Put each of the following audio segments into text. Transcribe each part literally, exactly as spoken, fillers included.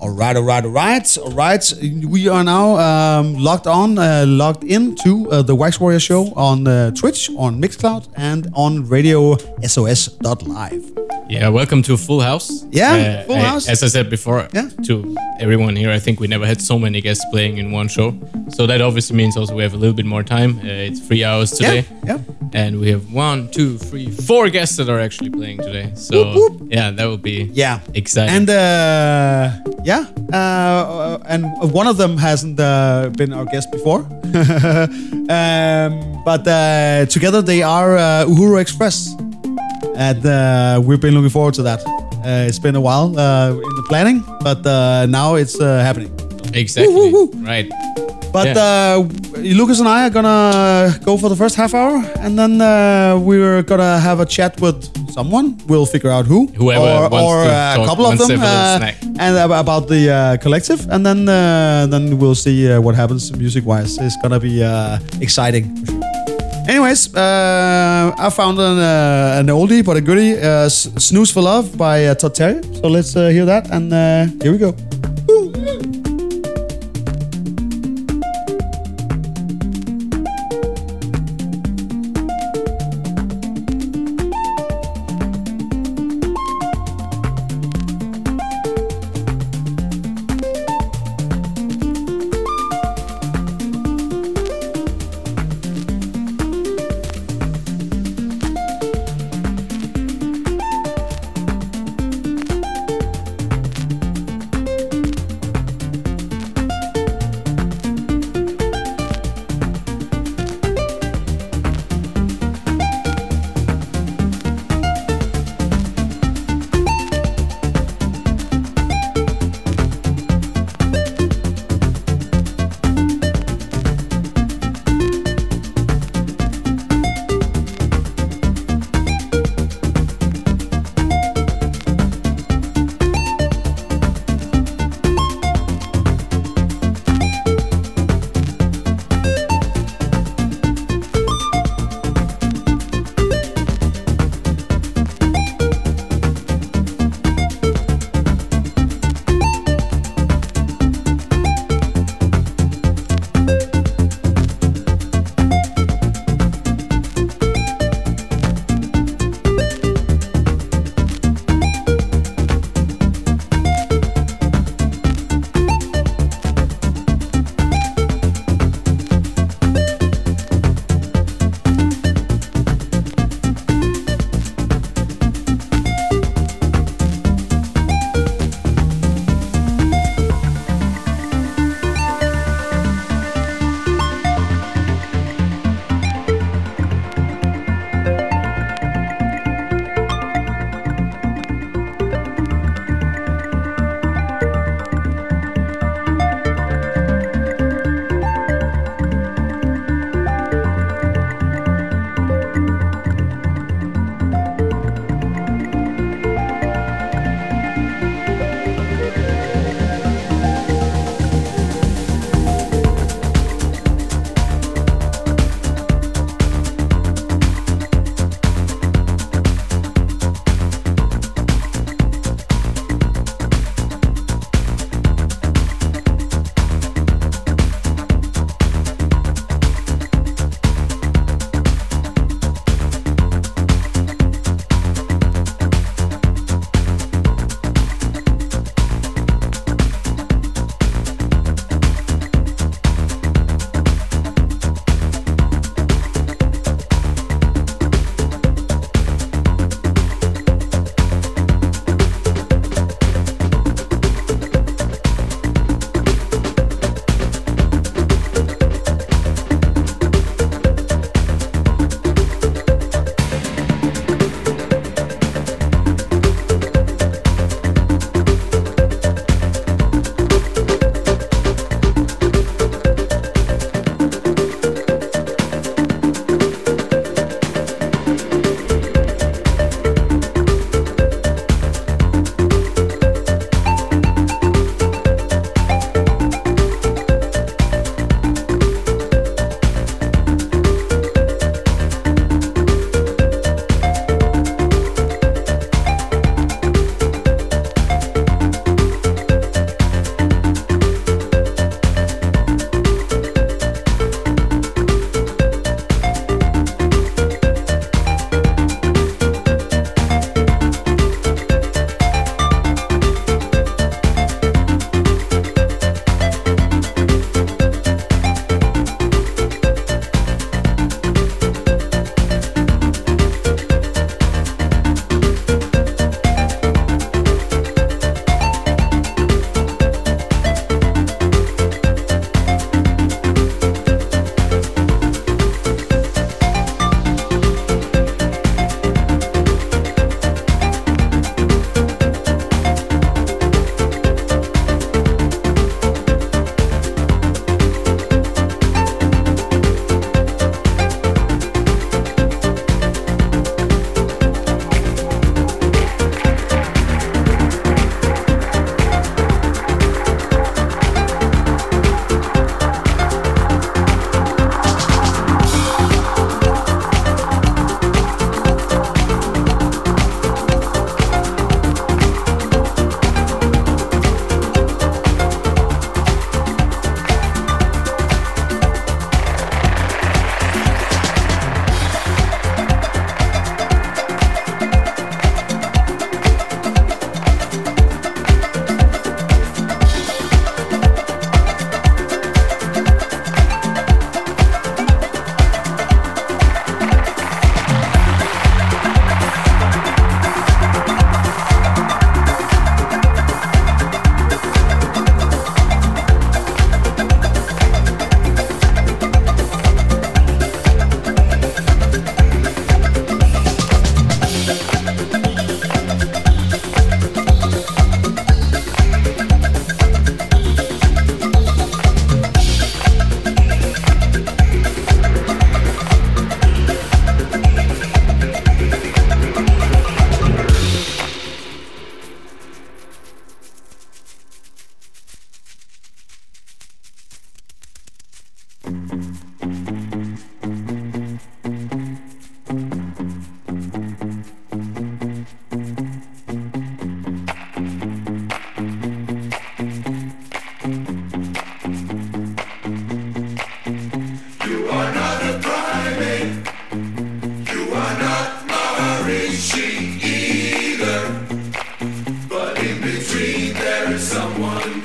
All right, all right, all right. We are now um, logged on, uh, logged in to uh, the Wax Warrior show on uh, Twitch, on Mixcloud, and on Radio S O S dot live. Yeah, welcome to Full House. Yeah, uh, Full I, House. As I said before, yeah. to everyone here, I think we never had so many guests playing in one show. So that obviously means also we have a little bit more time. Uh, it's three hours today. Yeah, yeah. And we have one, two, three, four guests that are actually playing today. So whoop, whoop. yeah, that will be yeah. exciting. And uh, yeah, uh, and one of them hasn't uh, been our guest before. um, but uh, together they are uh, Uhuru Express, and uh, we've been looking forward to that. Uh, it's been a while uh, in the planning, but uh, now it's uh, happening. Exactly. Woo, woo, woo. Right. But yeah. uh, Lucas and I are gonna go for the first half hour, and then uh, we're gonna have a chat with someone. We'll figure out who, whoever, or, wants or to uh, talk, a couple of them, uh, and uh, about the uh, collective. And then, uh, then we'll see uh, what happens music-wise. It's gonna be uh, exciting. For sure. Anyways, uh, I found an, uh, an oldie but a goodie, uh, "Snooze for Love" by uh, Todd Terry. So let's uh, hear that, and uh, here we go.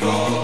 down.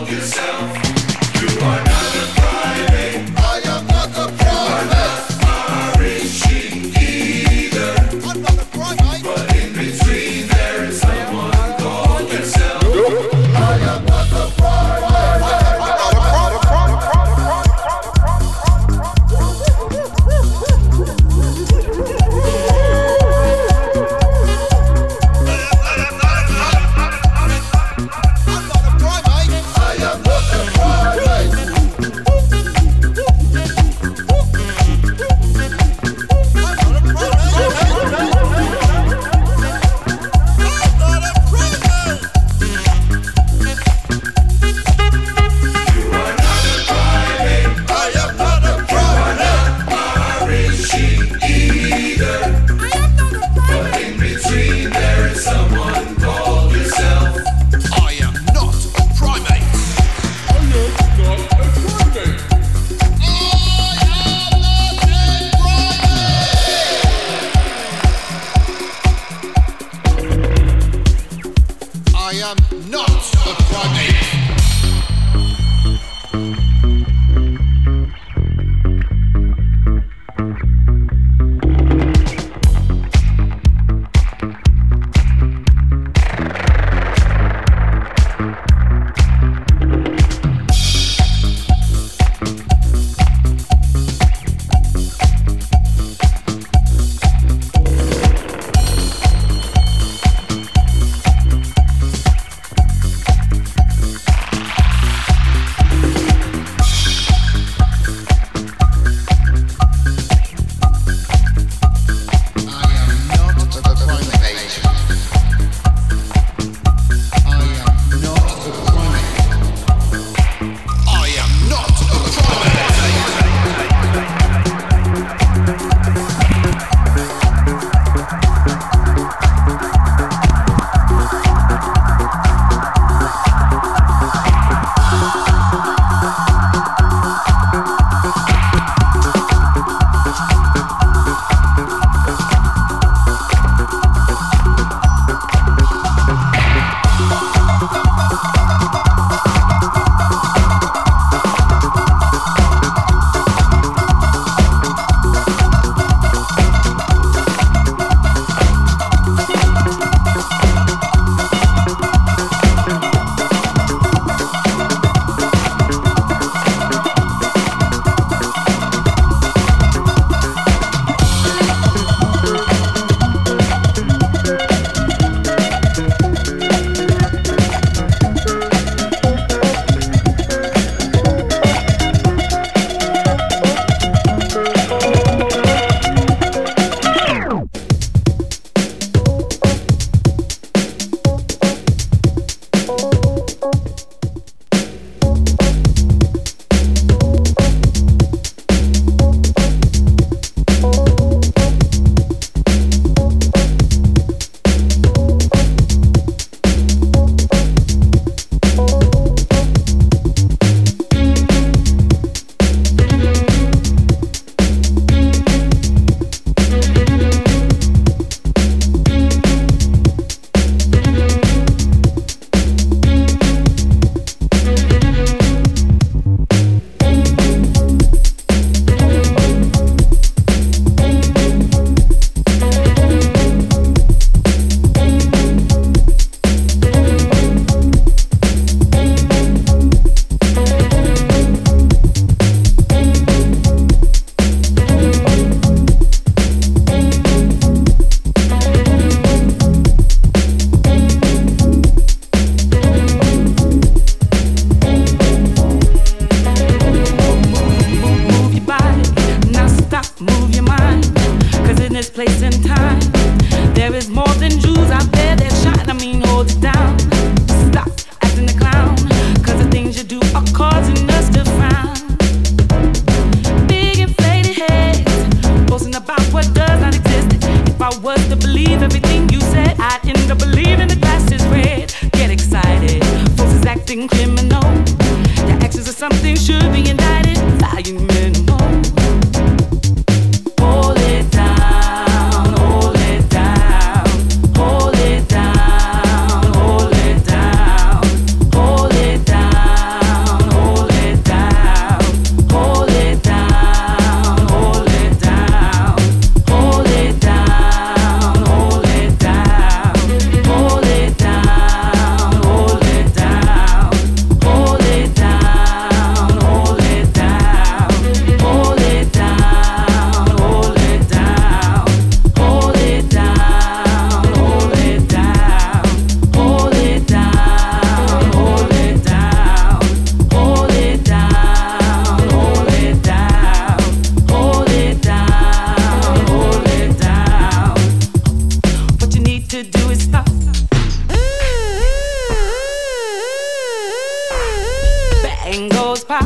tangos pop.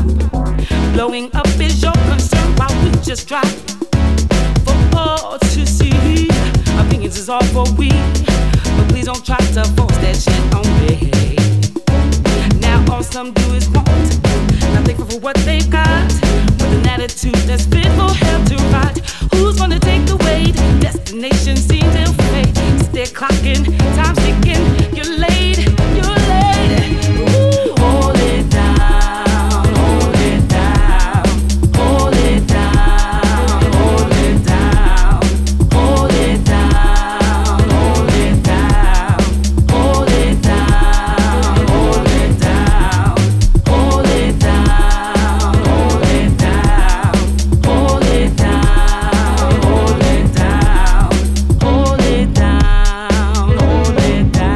Blowing up is your concern while we just drop. For all to see, opinions is all for we. But please don't try to force that shit on me. Now all some do is want, not thankful for what they've got. With an attitude that's fit for hell to rot. Who's gonna take the weight? Destination seems ill fate. They're clocking, time's ticking. You're late, you're late. Ooh. Hold it down, hold it down, hold it down, hold it down, hold it down, hold it down, hold it down, hold it down, hold it down, hold it down, hold it down, hold it down, hold it down. Hold it down,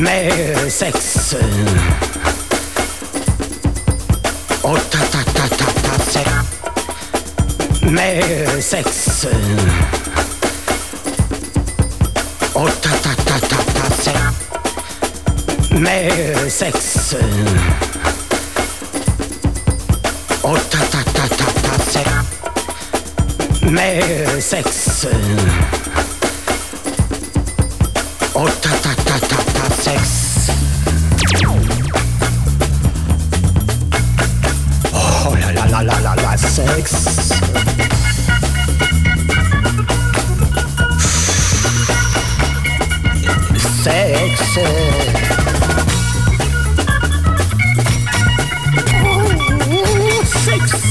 med sex. Och ta ta ta ta ta sex. Med sex. Och ta ta ta ta ta sex. Med sex. Och ta ta ta ta ta sex. Med sex. Oh, ta, ta, ta, ta, ta, sex. Oh, la, la, la, la, la, la, sex. Sex. Oh, sex.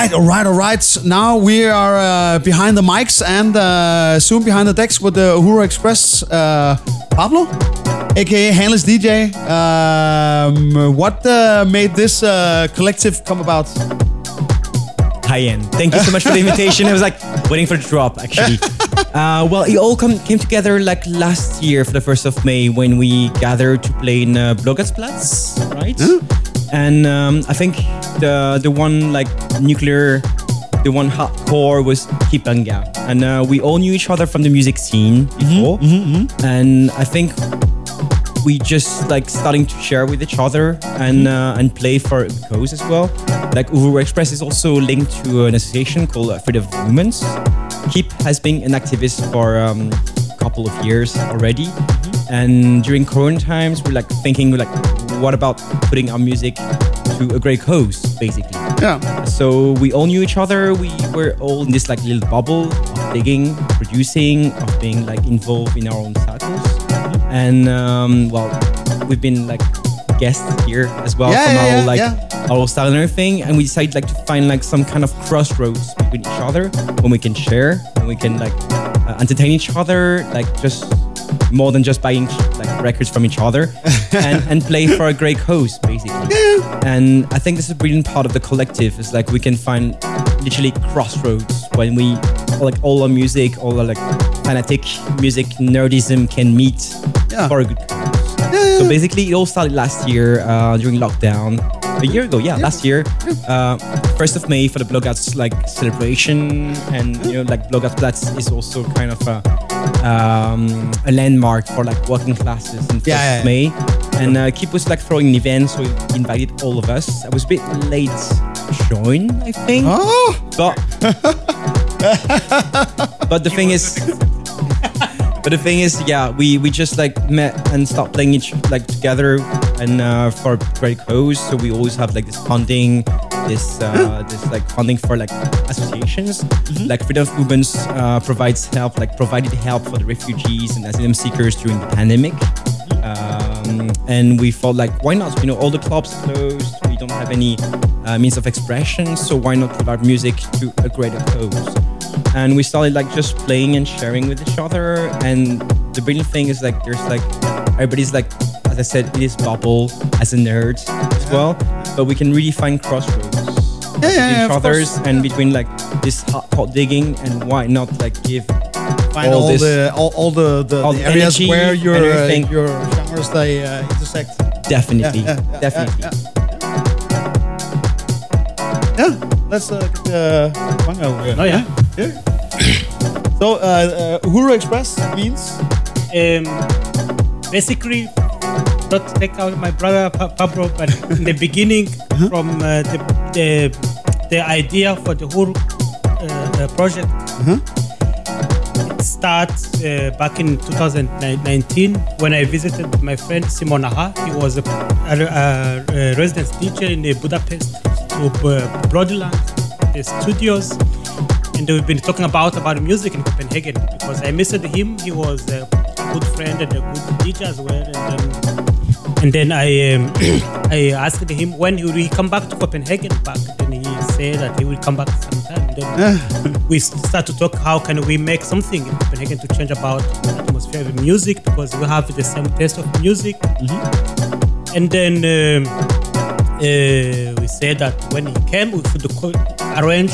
right, all right, all right. Now we are uh, behind the mics and uh, soon behind the decks with the Uhuru Express. Uh, Pablo, a k a. Handless D J. Um, what uh, made this uh, collective come about? Hi, Ian. Thank you so much for the invitation. I was like waiting for the drop, actually. Uh, well, it all come, came together like last year for the first of May when we gathered to play in uh, Blågårds Plads, right? Mm. And um, I think the the one like nuclear, the one hardcore was Kip Ganga. And uh, we all knew each other from the music scene before. Mm-hmm, mm-hmm. And I think we just like starting to share with each other and uh, and play for a cause as well. Like Uhuru Express is also linked to an association called uh, Freedom of Movement. Kip has been an activist for um, a couple of years already, mm-hmm. and during current times, we're like thinking like, what about putting our music to a great cause, basically? Yeah. So we all knew each other. We were all in this like little bubble of digging, producing, of being like involved in our own circles, mm-hmm. and um, well, we've been like guests here as well yeah, from yeah, our yeah, like. Yeah. Our style and everything, and we decided like to find like some kind of crossroads between each other when we can share and we can like uh, entertain each other, like just more than just buying like records from each other and, and play for a great cause, basically. Yeah. And I think this is a brilliant part of the collective is like we can find literally crossroads when we like all our music, all our like fanatic music nerdism can meet yeah. for a good cause. Yeah. So basically, it all started last year uh, during lockdown. A year ago, yeah, yeah. last year, uh, first of May for the Blågårds like celebration, and you know like Blågårds Plads is also kind of a, um, a landmark for like working classes in first yeah, yeah, of May, yeah. and uh, Kip was like throwing an event, so he invited all of us. I was a bit late to join, I think, oh. but but the thing is. But the thing is, yeah, we, we just like met and started playing each like together and uh, for great cause. So we always have like this funding, this uh, this like funding for like associations. Mm-hmm. Like Freedom of Movement uh, provides help, like provided help for the refugees and asylum seekers during the pandemic. Um, and we thought like, why not? You know, all the clubs closed. We don't have any uh, means of expression, so why not provide music to a greater cause? And we started like just playing and sharing with each other. And the brilliant thing is like there's like everybody's like, as I said, in this bubble as a nerd as well. But we can really find crossroads yeah, between yeah, each other's course. And between like this hot, hot digging and why not like give find all, all this, the all, all the, the, all the areas energy, where your uh, your genres they uh, intersect. Definitely, yeah, yeah, yeah, definitely. Yeah, yeah. Yeah, let's uh, get the Ganga over here. Oh yeah? Yeah. So, uh, uh, Uhuru Express means? Um, basically, not to take out my brother Pablo, but in the beginning, uh-huh. from uh, the, the the idea for the Uhuru uh, project, uh-huh. it starts uh, back in two thousand nineteen when I visited my friend Simon Aha. He was a, a, a resident teacher in Budapest Broadland Studios, and we've been talking about about music in Copenhagen because I missed him. He was a good friend and a good teacher as well. And then, and then I um, I asked him when he will come back to Copenhagen. Back then he said that he will come back sometime. Then we start to talk how can we make something in Copenhagen to change about the atmosphere of music because we have the same taste of music. Mm-hmm. And then. Um, Uh, we said that when he came, we could arrange,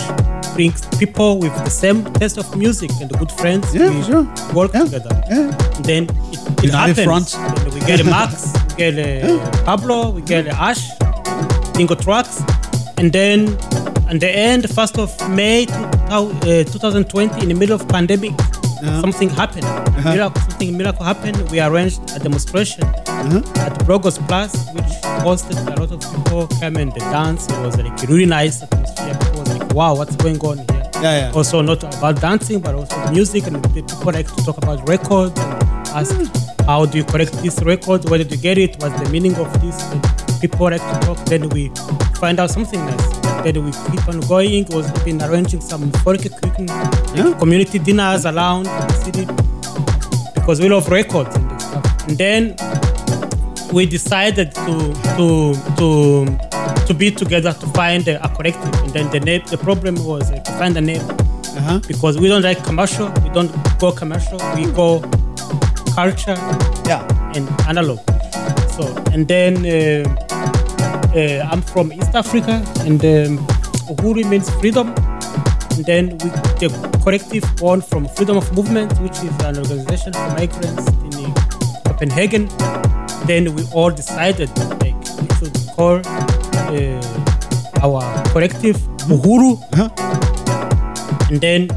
bring people with the same taste of music and good friends. Yeah, we sure. work yeah. together. Yeah. And then it, it happens. And we get Max, we get uh, yeah. Pablo, we get yeah. Ash, Bingo Tracks, and then at the end, first of May, two thousand twenty, in the middle of pandemic, yeah. something happened. Uh-huh. Miracle, something miracle happened. We arranged a demonstration. Mm-hmm. At Blågårds Plads, which hosted a lot of people came and they danced. It was like a really nice atmosphere. People was like, wow, what's going on here? Yeah, yeah. Also not about dancing, but also music, and people like to talk about records and ask, mm. how do you collect this record? Where did you get it? What's the meaning of this? And people like to talk. Then we find out something nice. Then we keep on going. We've been arranging some folk cooking, yeah. community dinners around the city because we love records and stuff. And then we decided to to to to be together to find a collective. And then the name, the problem was uh, to find a name. Uh-huh. Because we don't like commercial, we don't go commercial, we go culture, yeah, and analog. So, and then uh, uh, I'm from East Africa, and um, Uhuru means freedom. And then we, the collective born from Freedom of Movement, which is an organization for migrants in Copenhagen. Then we all decided that, like, we should call uh, our collective Uhuru. Uh-huh. And then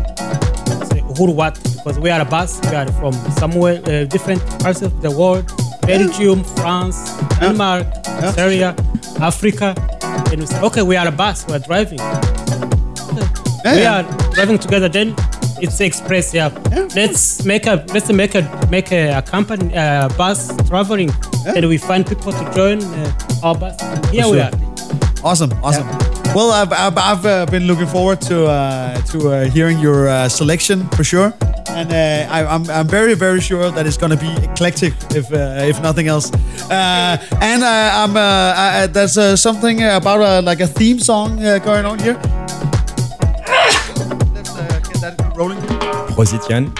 say Uhuru what? Because we are a bus, we are from somewhere, uh, different parts of the world. Belgium, France, Denmark, yeah. Syria, yeah. Africa. And we say, okay, we are a bus, we are driving. Yeah, we yeah. are driving together. Then it's express. Yeah. yeah. Let's make a let's make a make a, a company uh, bus traveling, yeah. and we find people to join uh, our bus. And here sure. we are. Awesome, awesome. Yeah. Well, I've I've, I've uh, been looking forward to uh, to uh, hearing your uh, selection for sure, and uh, I, I'm I'm very very sure that it's going to be eclectic if uh, if nothing else. Uh, and uh, I'm uh, I, there's uh, something about uh, like a theme song uh, going on here. Rolling. Prosit, Jan.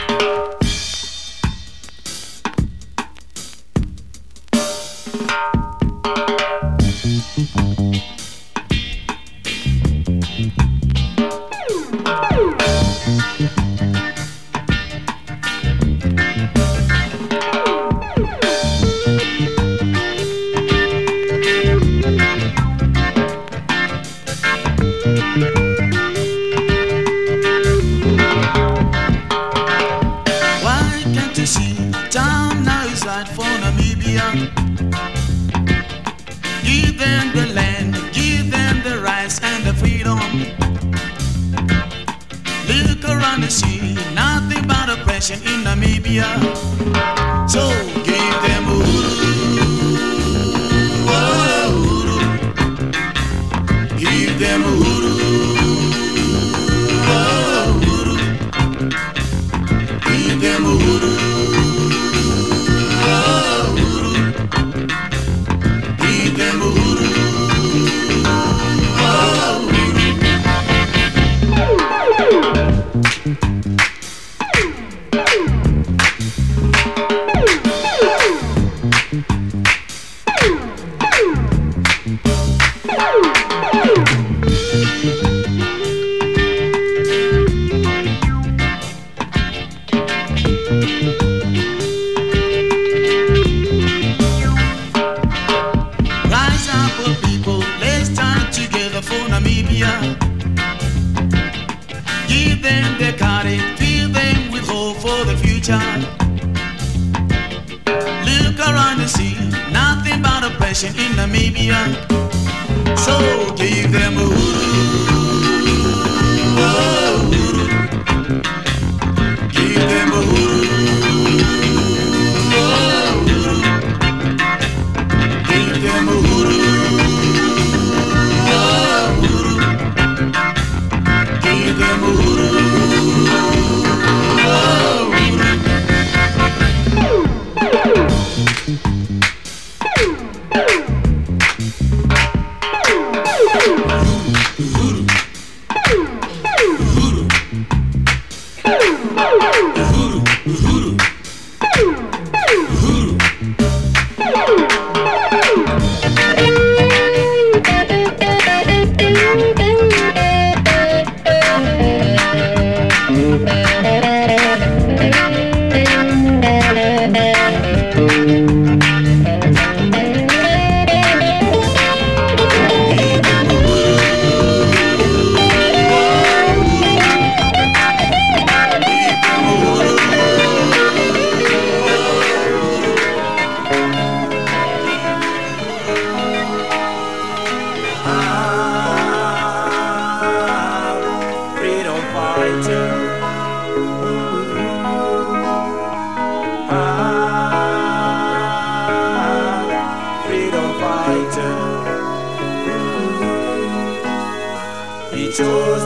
Chose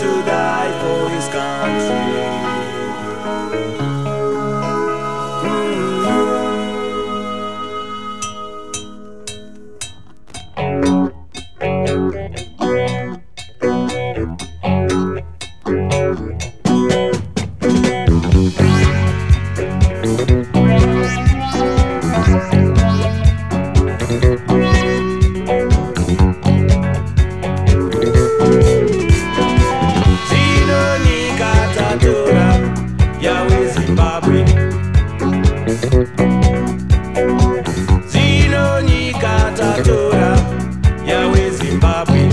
to die for his country. Zimbabwe.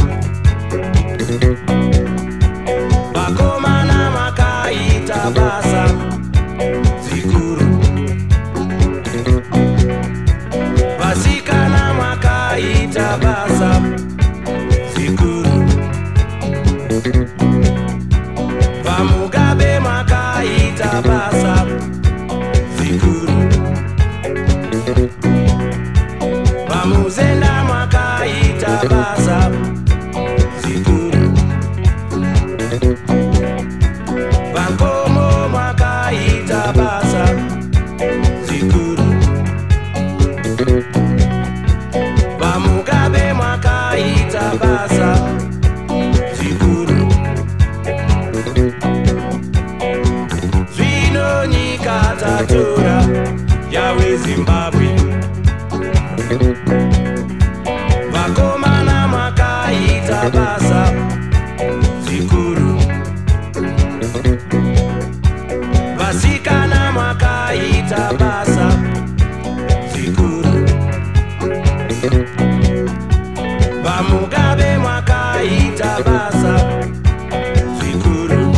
Makoma na makaita basa zikuru, basika na makaita basa zikuru, vamugabe makaita basa zikuru, vamuzenda makaita basa zikuru, vankomo makaita basa zikuru, vamugabe makaita basa zikuru, zvino nyika tatora yawe Zimbabwe. Vakoma na makaita basa zikuru, vasika na makaita basa zikuru, vamugabe makaita basa zikuru.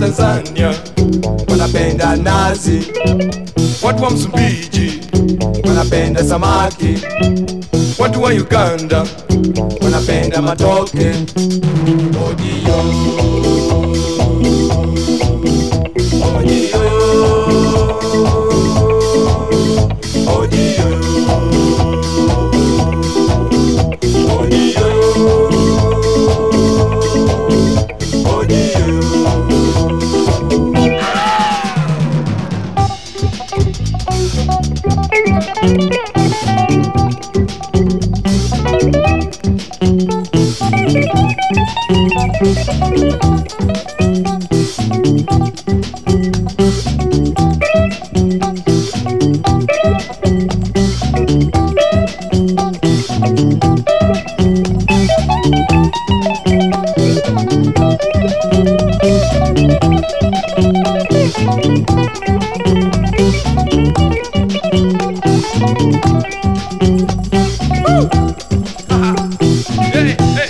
Tanzania wanapenda nazi, watu wa Msumbiji wanapenda samaki, watu wa Uganda wanapenda matoke. Odio hey, hey,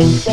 hey.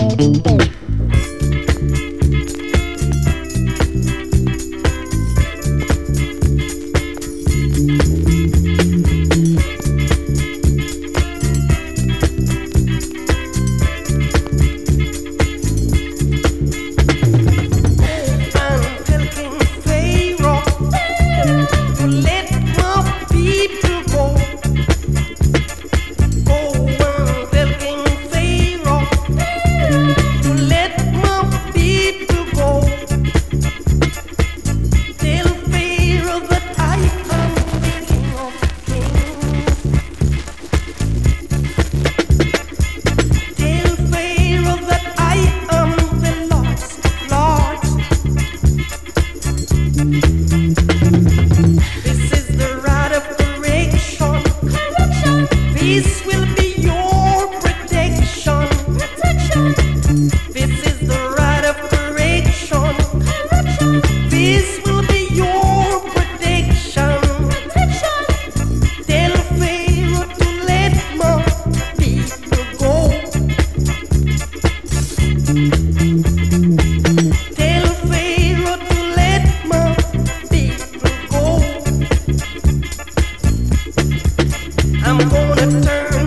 I'm gonna turn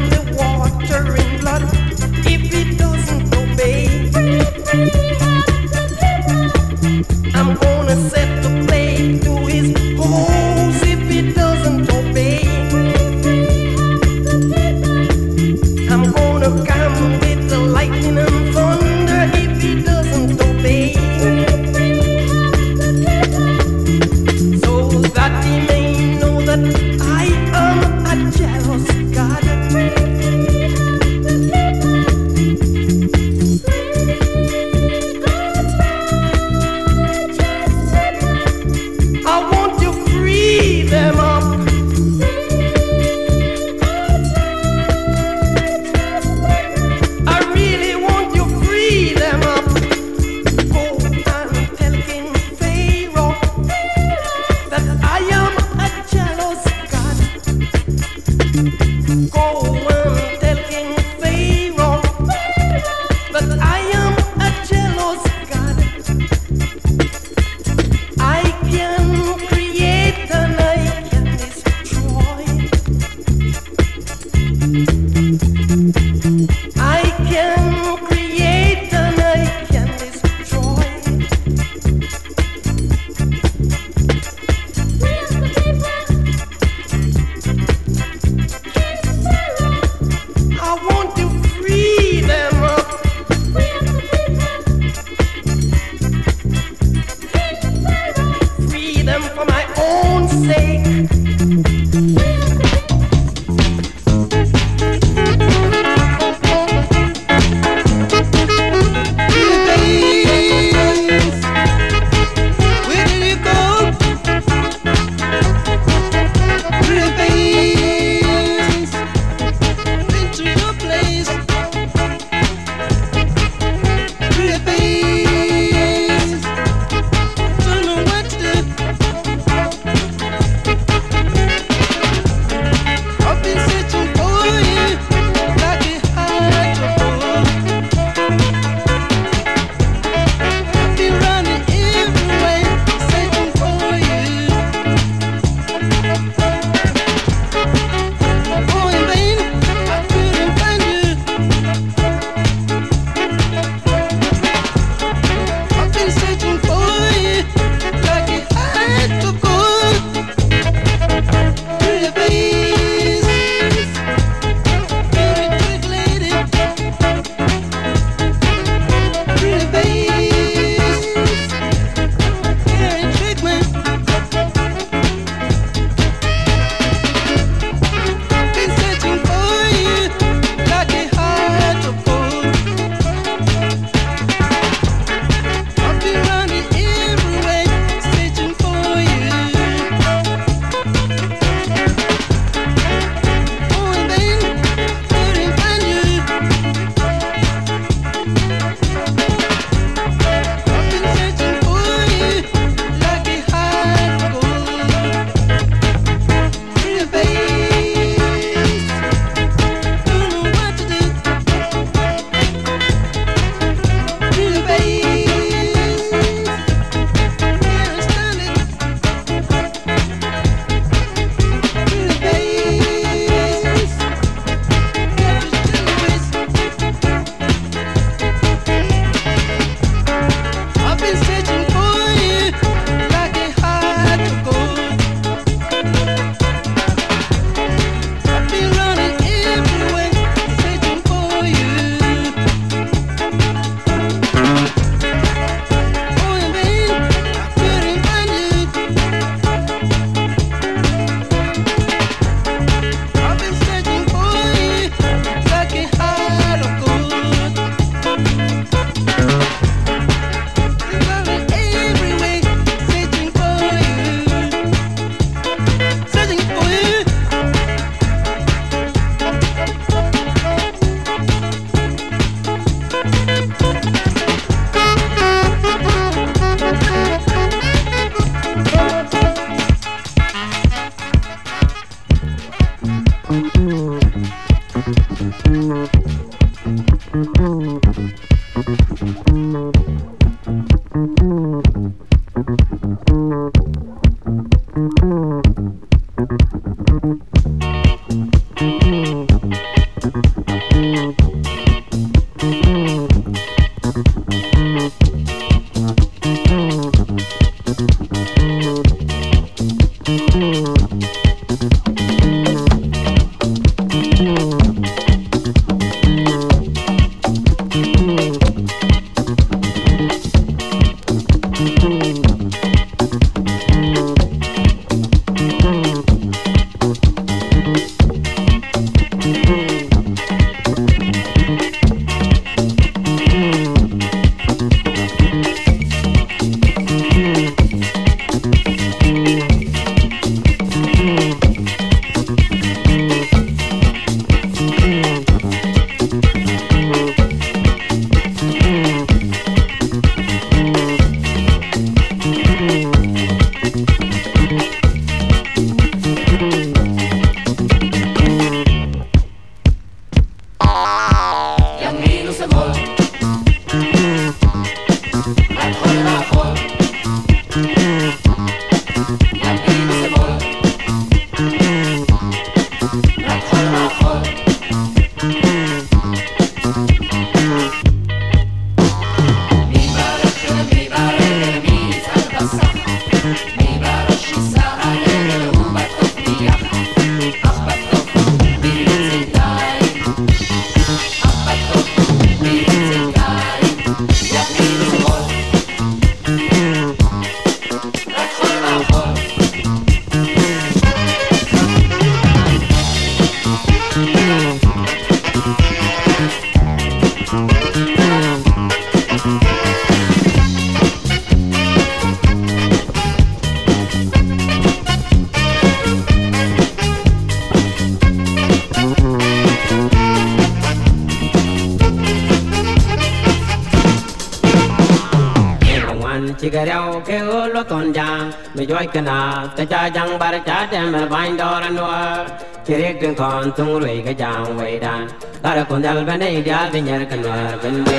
Kana ta ja jang bar ja de mer bain dor anwa kirek den kon tung rei ga jang wei dan ara kon dal bane dia de ner kana bande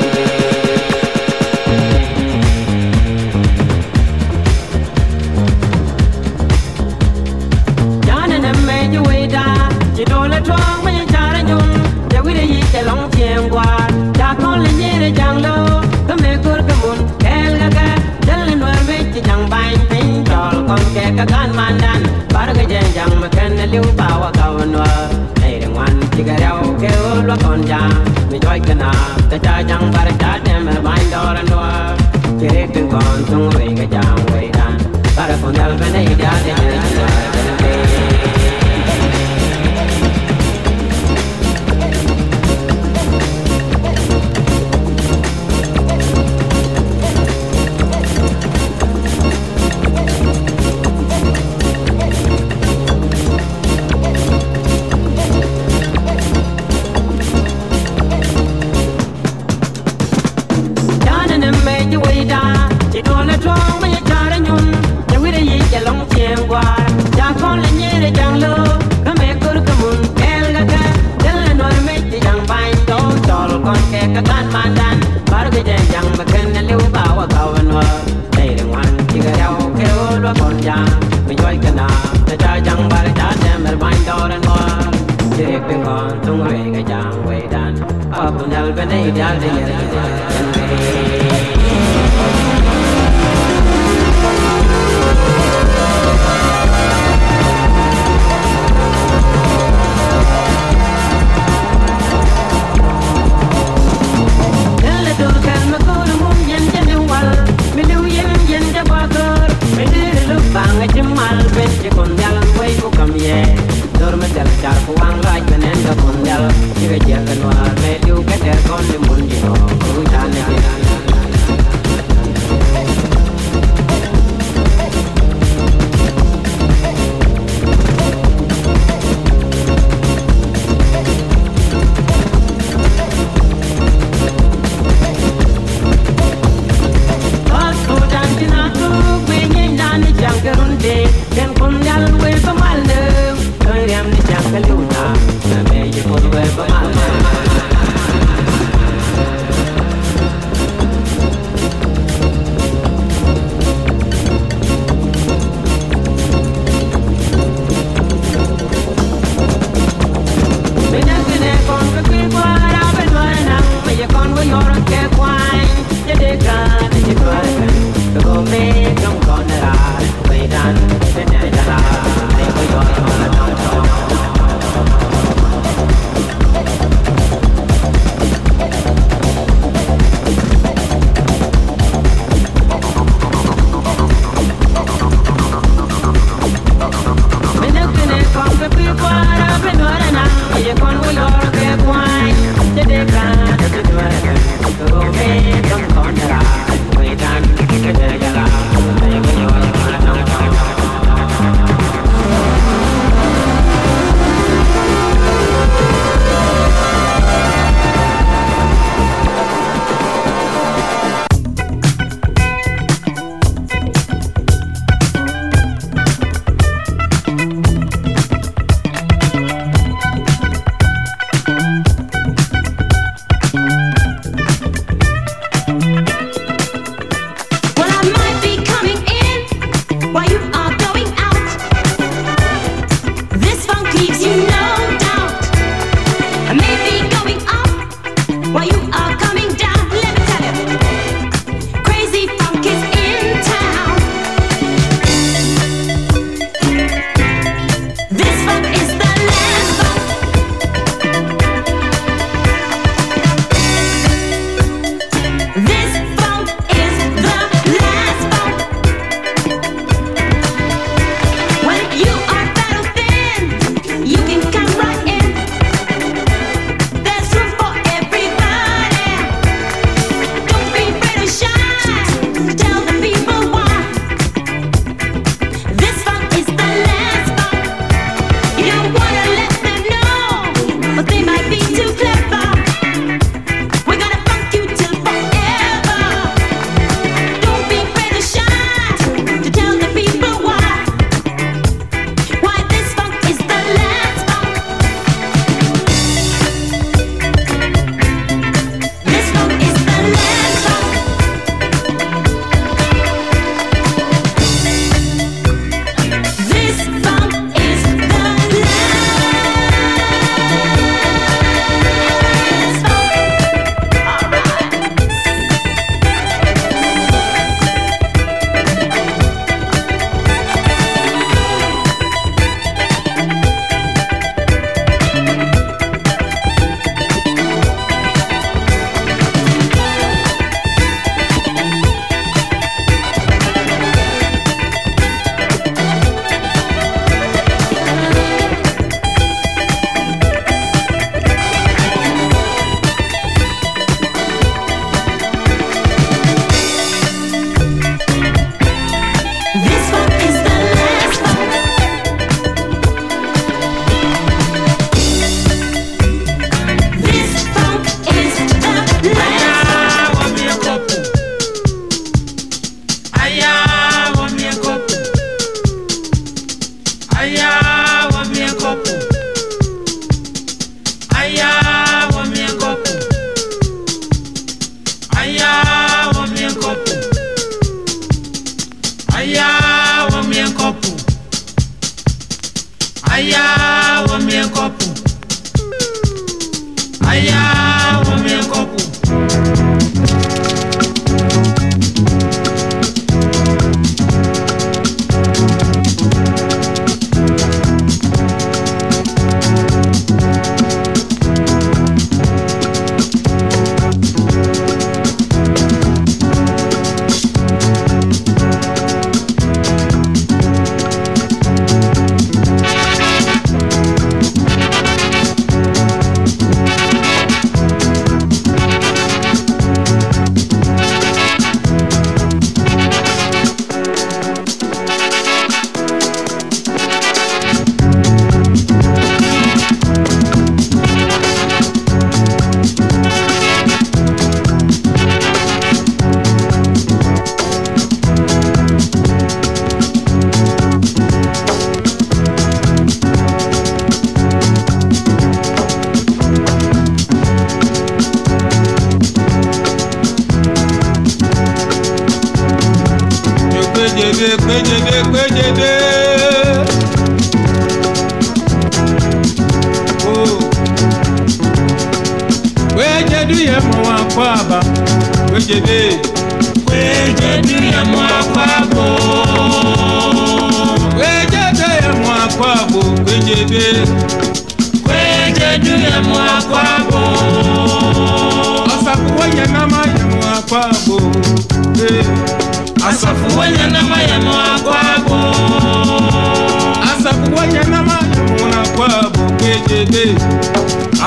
I'm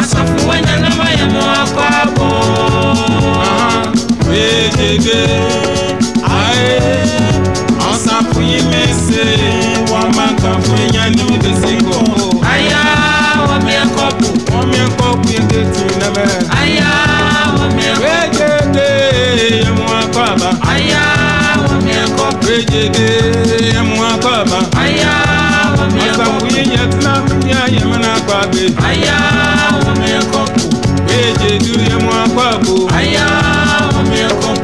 Asafu wanya na maya mwa Miokopu, Aya Miokopu.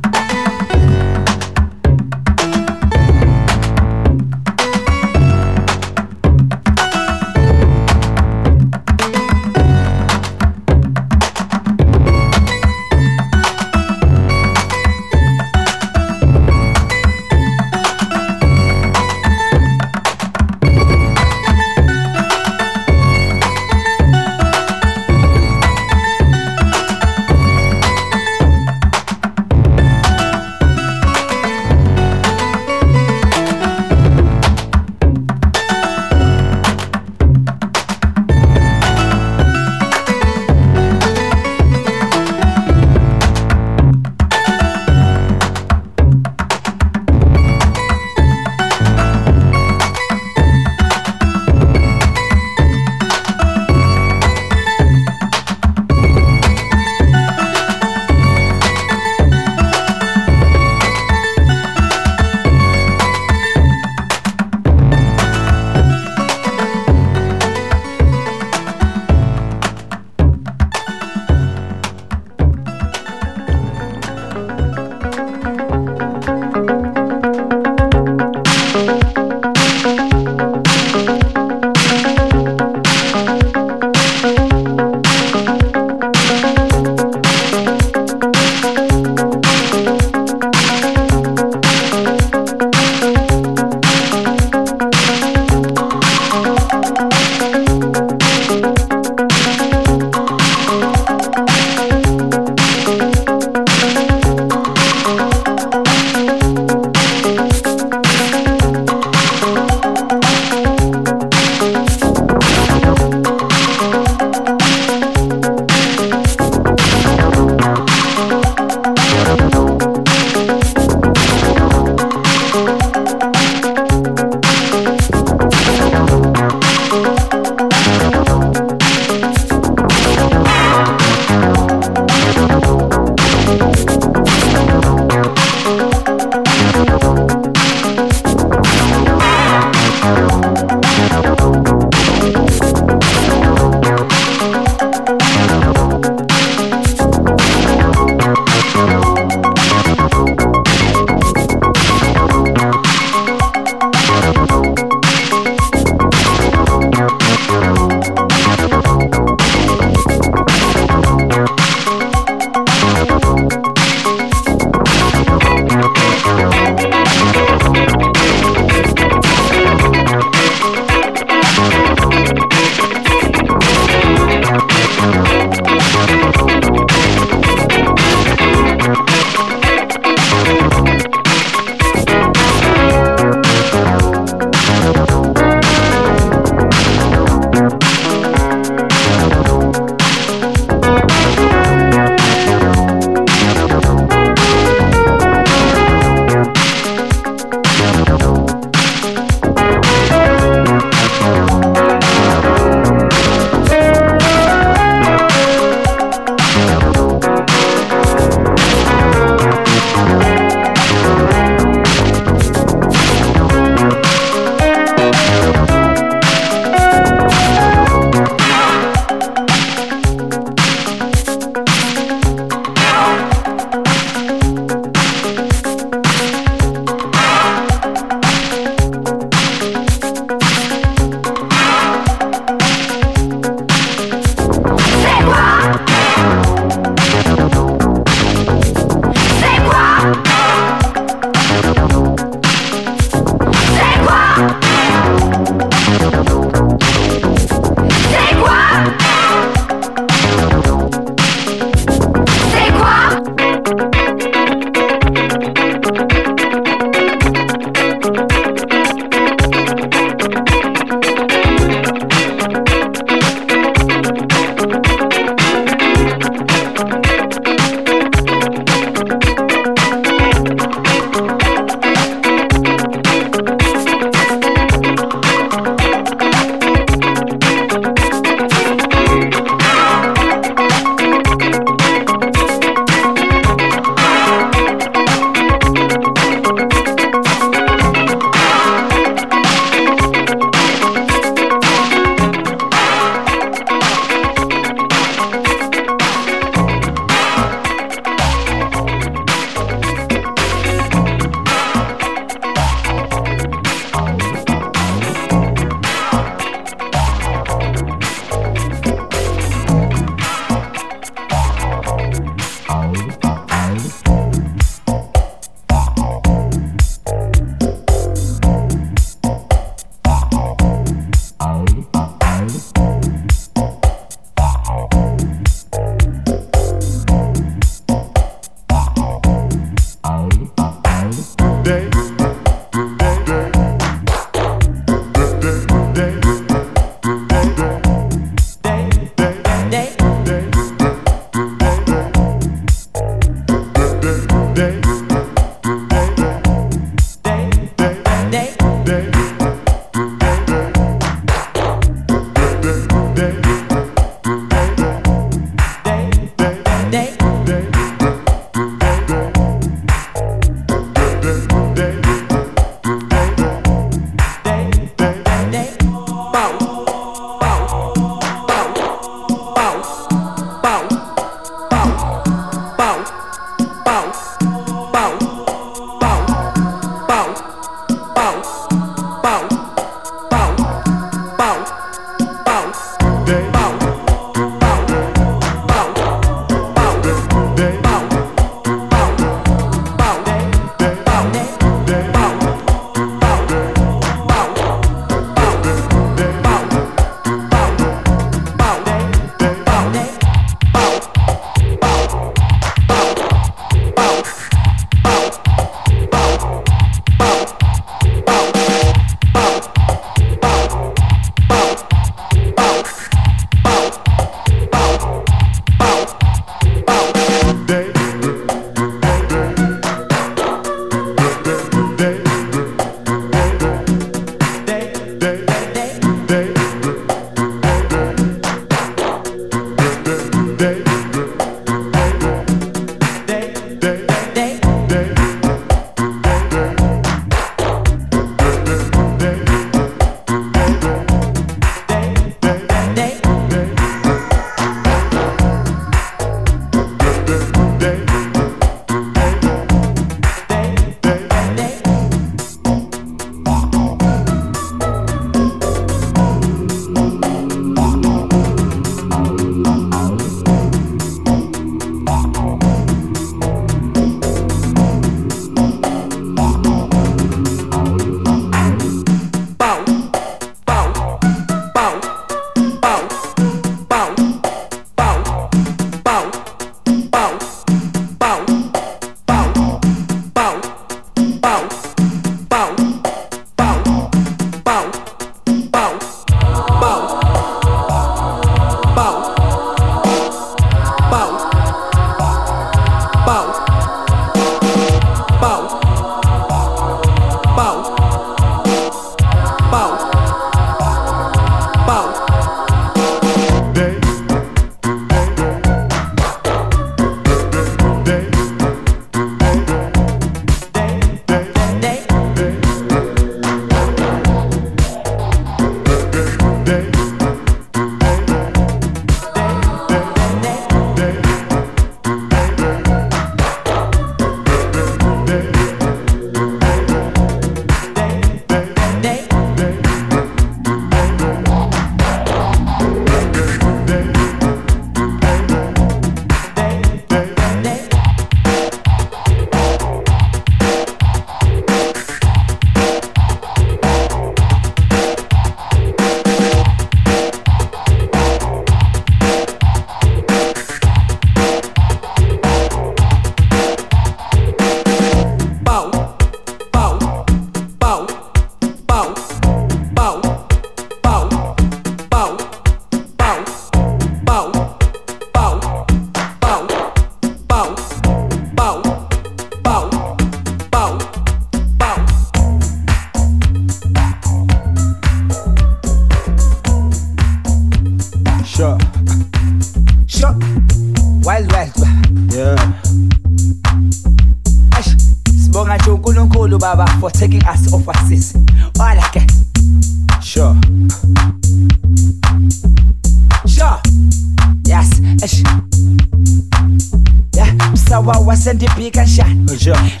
Can shot, can shot,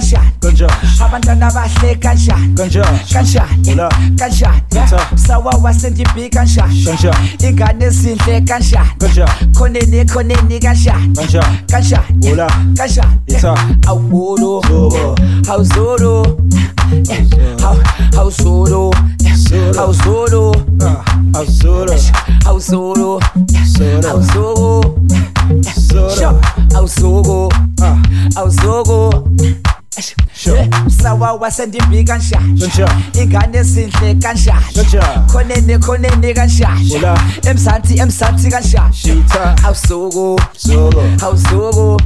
can shot, can shot, can shot, can shot, how solo, how solo, how solo, how solo, how solo, how solo, how solo, how solo, how solo, Ash. Sawa wasende bikansha. Ingane sinhle kansha. Khonene khonene kansha. Emsanti emsanti kansha. Awusuku awusuku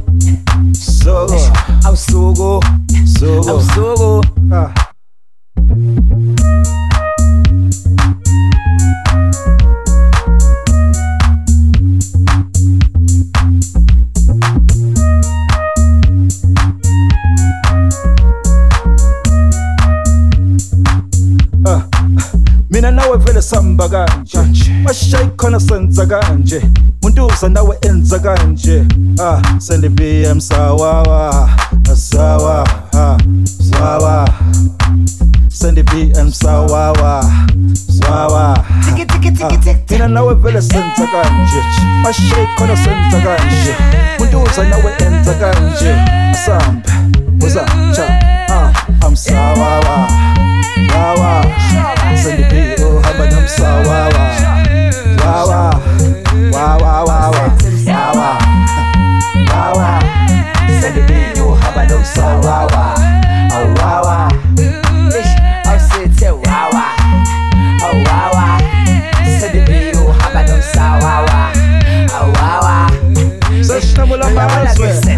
awusuku awusuku Mina nawe vele samba kanje washayikhona senza kanje muntu uza nawe enza kanje ah send B M sawawa sawawa sawawa send B M sawawa sawawa tiki tiki tiki tiki mina nawe vele senza kanje washayikhona senza kanje muntu uza nawe enza kanje samba uza cha ah I'm sawawa wawa send the people have a dumb saw wawa wawa wawa wawa wawa wawa send the people have a dumb saw wawa oh wawa I said tell wawa oh wawa send the people have a dumb saw wawa oh wawa so stamula palaswe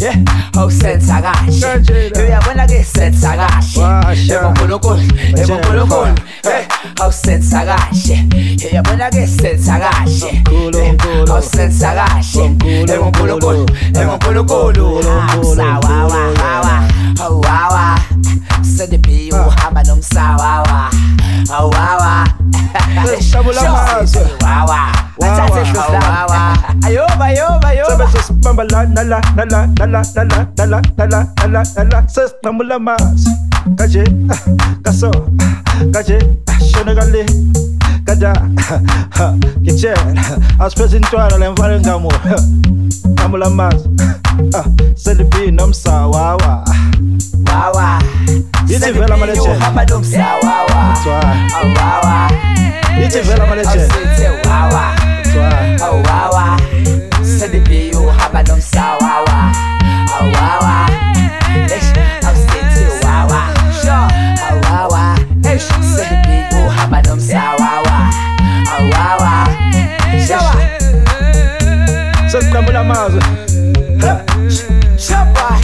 yeah, how sense I got you. Yeah, when I get sense I got you. Ever polo call, ever polo call. Hey, how sense I got you. Yeah, when I get sense I got you. How sense I got you. Ever polo call, ever polo call. Sawa wa wa, oh wa wa. Said the B O Habanum sawa wa, oh wa wa. Wawa, wacha shushla. Ayoba, ayoba, ayoba. Sabeso bamba la la la la la la la la la la la la. Ses tambula mas, kaje, kaso, kaje, shonegale, kaja, kiche. Aspesi ntoa na lemvare ngamo. Tambula mas, selibi namsa wawa, wawa. Selibi namsa wawa, wawa. It's a very much a wawa. Oh, wawa. Said the B. O. Habanum Sawawa. Oh, wawa. I'm still to wawa. Sure. Oh, wawa. Said the B. O. Habanum Sawawa. Oh, wawa. Sure. So come on, I'm out. Sure, boy.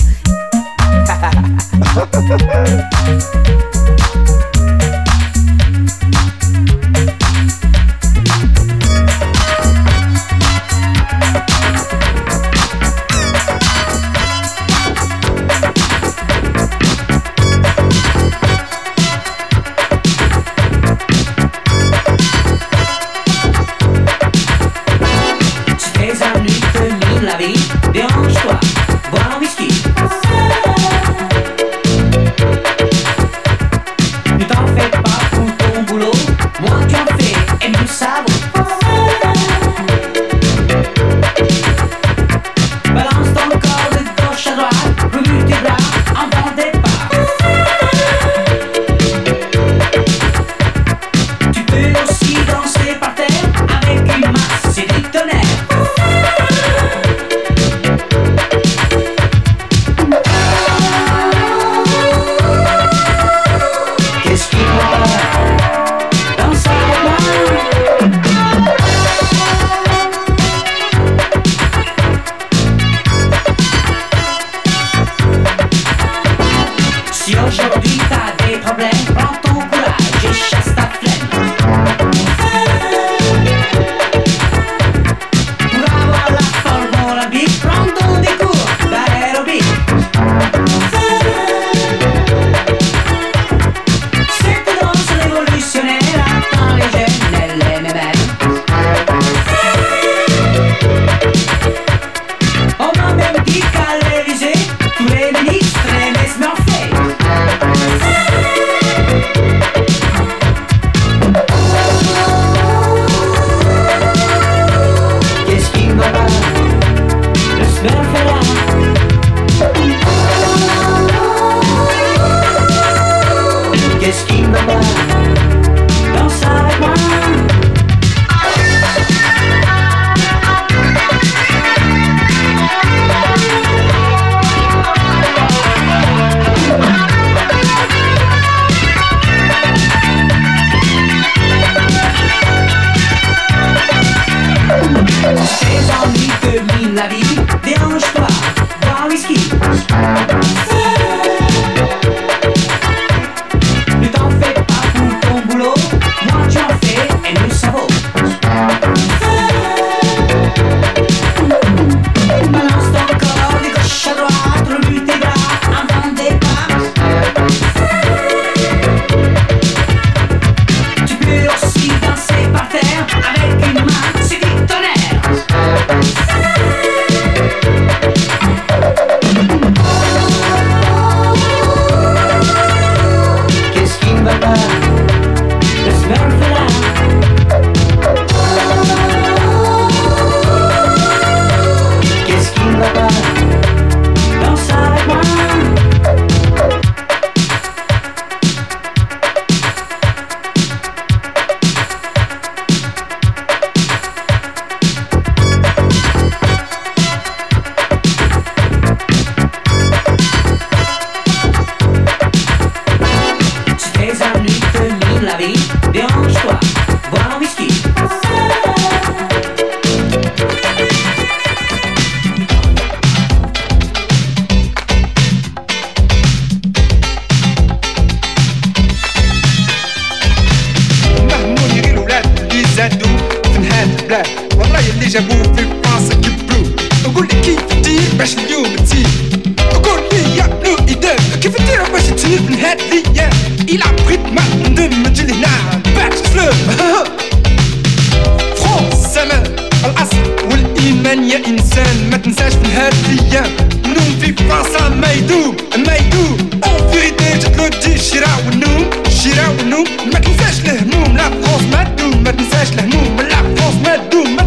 déjà vu plus fort ce qui pleut. Au goût de qui dit, bah je l'ai eu petit. Au goût de y'a l'eau idée, qui fait dire bah je t'y une head lien. Il a pris ma de me dire les nains, bah je le. France, c'est même, al-Asr, ou l'iman y'a une scène, maintenant c'est une head lien. Nous vivons face à Maïdou, Maïdou, en vérité je te le dis, Chiraounou, Chiraounou, maintenant c'est le hnoum, la France Madou, maintenant c'est le hnoum, la France Madou, maintenant c'est le hnoum.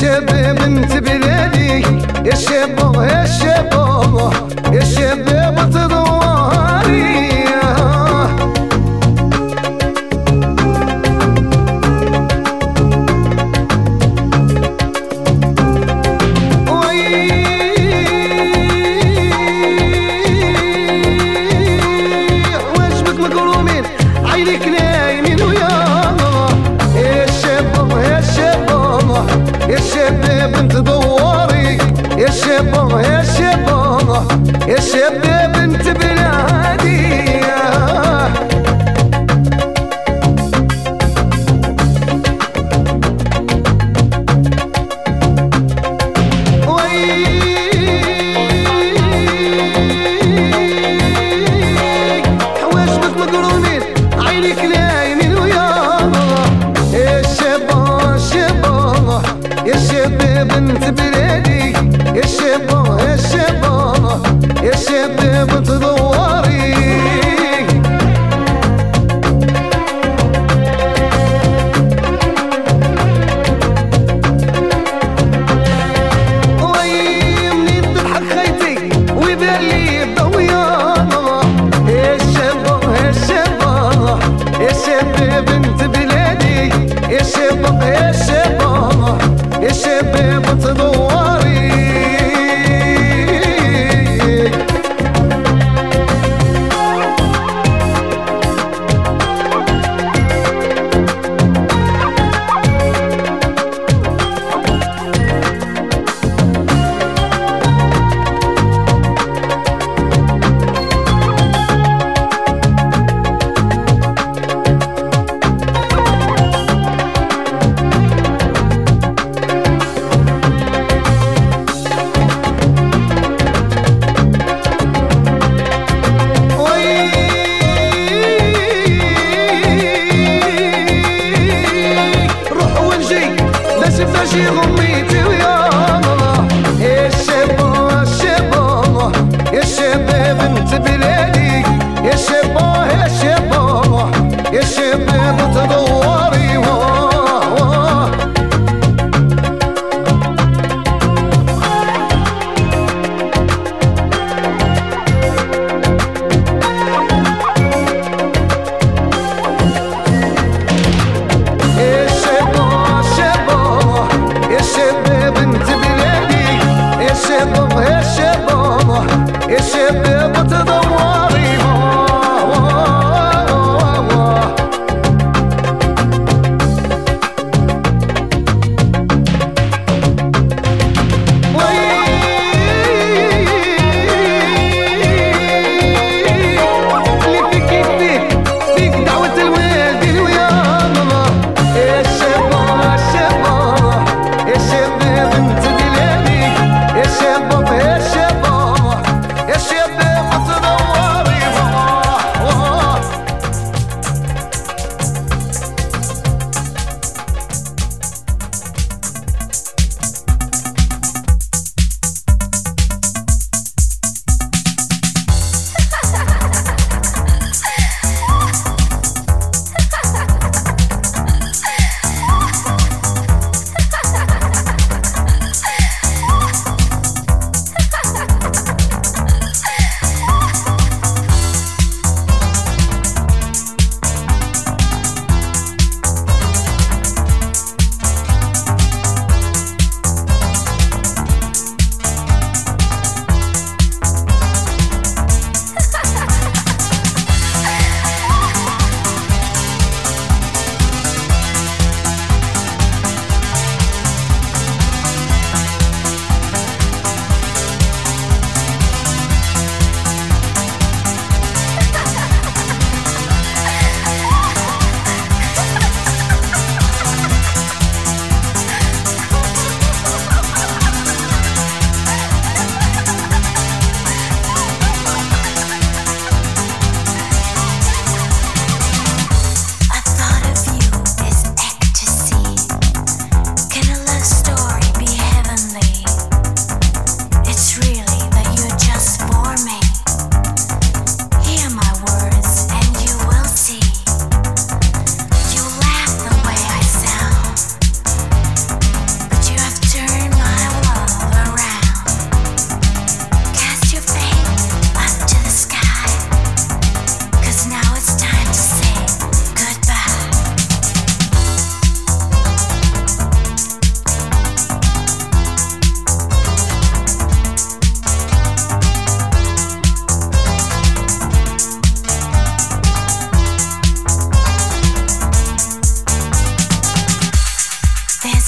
شباب انت بلادي يا شباب يا شباب يا شباب تدواري يا شباب يا شباب يا شباب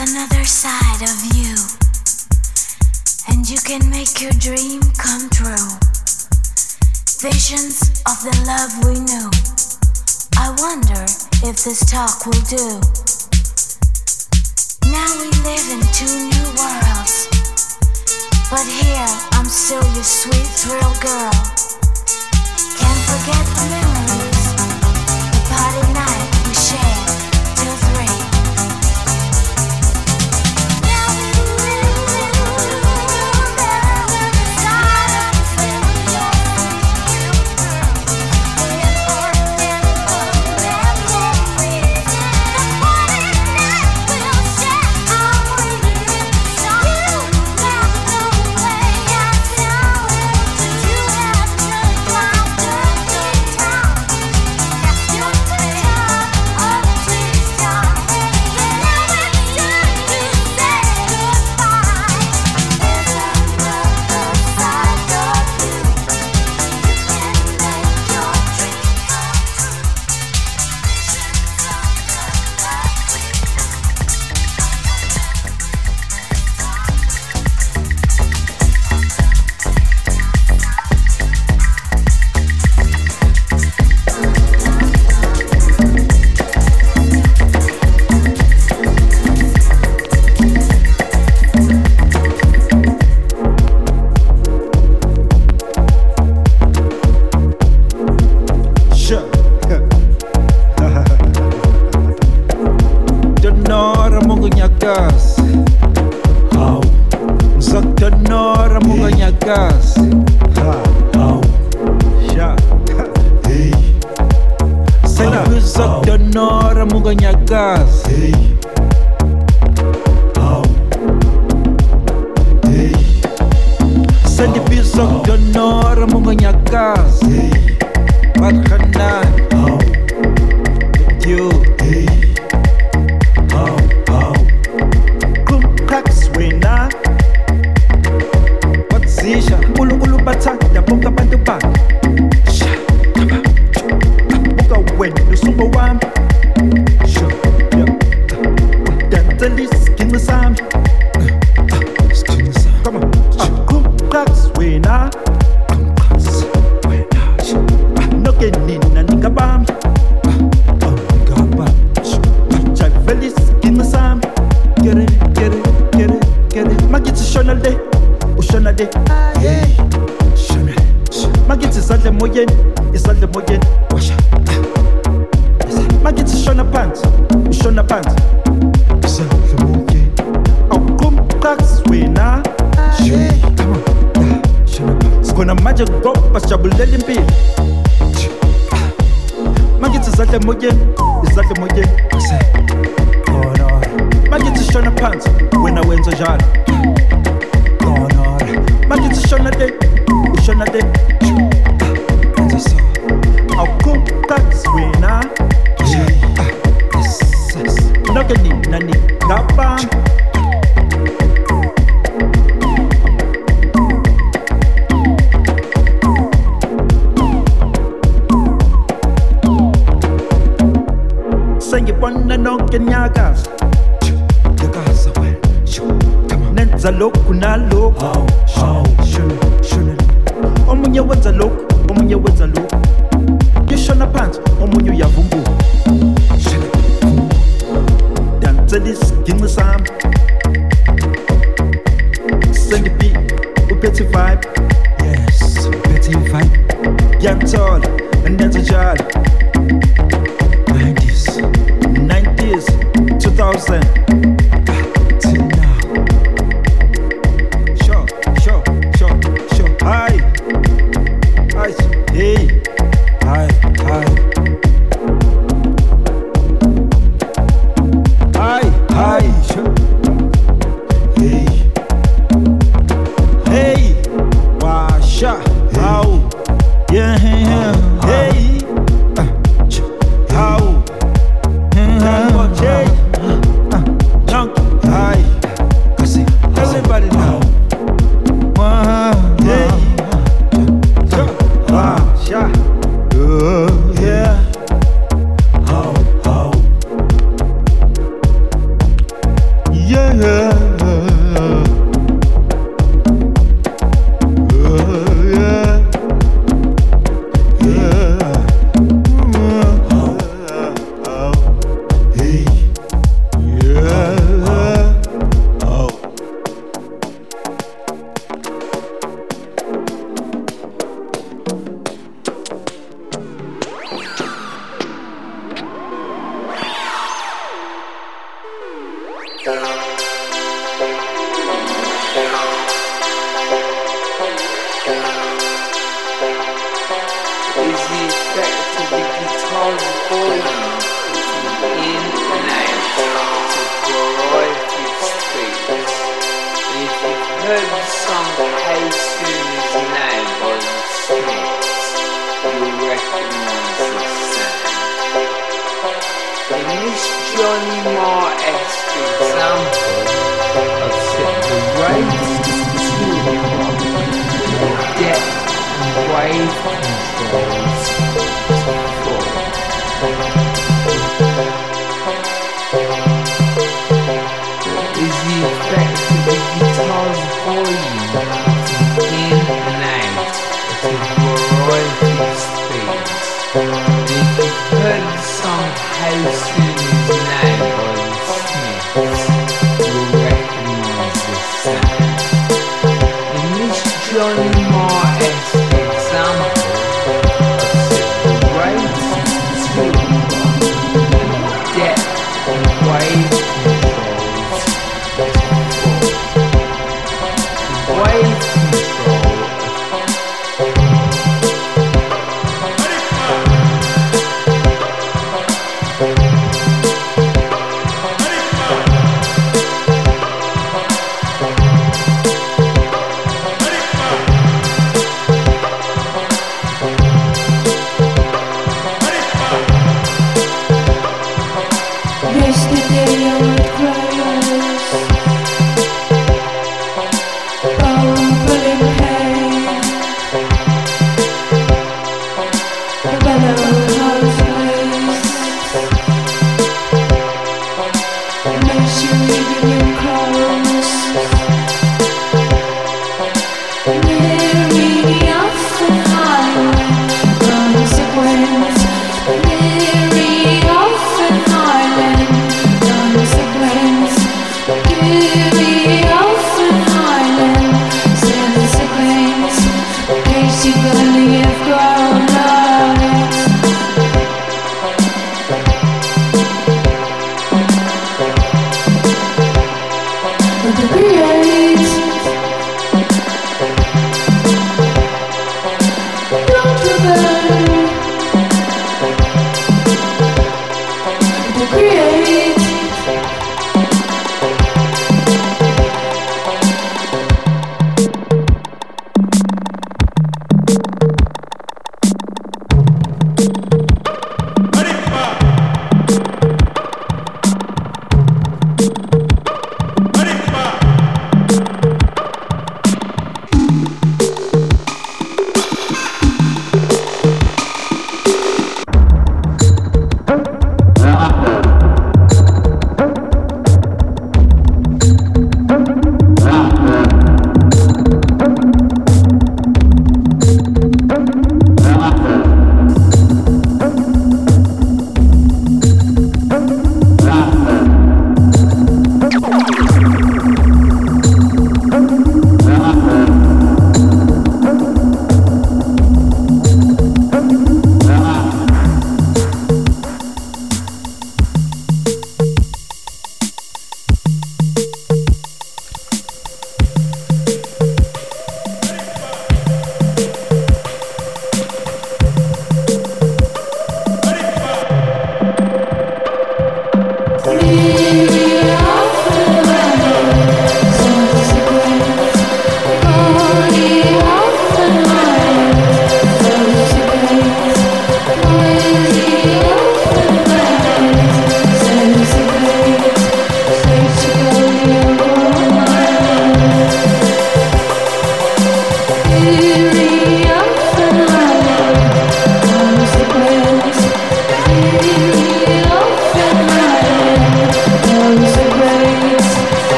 It's another side of you, and you can make your dream come true. Visions of the love we knew. I wonder if this talk will do. Now we live in two new worlds, but here I'm still your sweet thrill girl. Can't forget the memories, the party night we shared till three. Now we live in a world that we're inside of the same girl. Unforgettable memories, and the party night we'll share. I will live inside you. Now no way I know it. You have no time to take time. Have to take time. Oh, please stop. Now it's time to say goodbye. There's another side of you. You can make your dream come true. Visions of the love we knew. Tenor mungo nyakas, how? Sa tenor mungo nyakas, how? Sha, hey. Sena sa tenor mungo nyakas, hey. How? Hey. Sena sa tenor mungo nyakas, hey. Matkana, how? You, hey.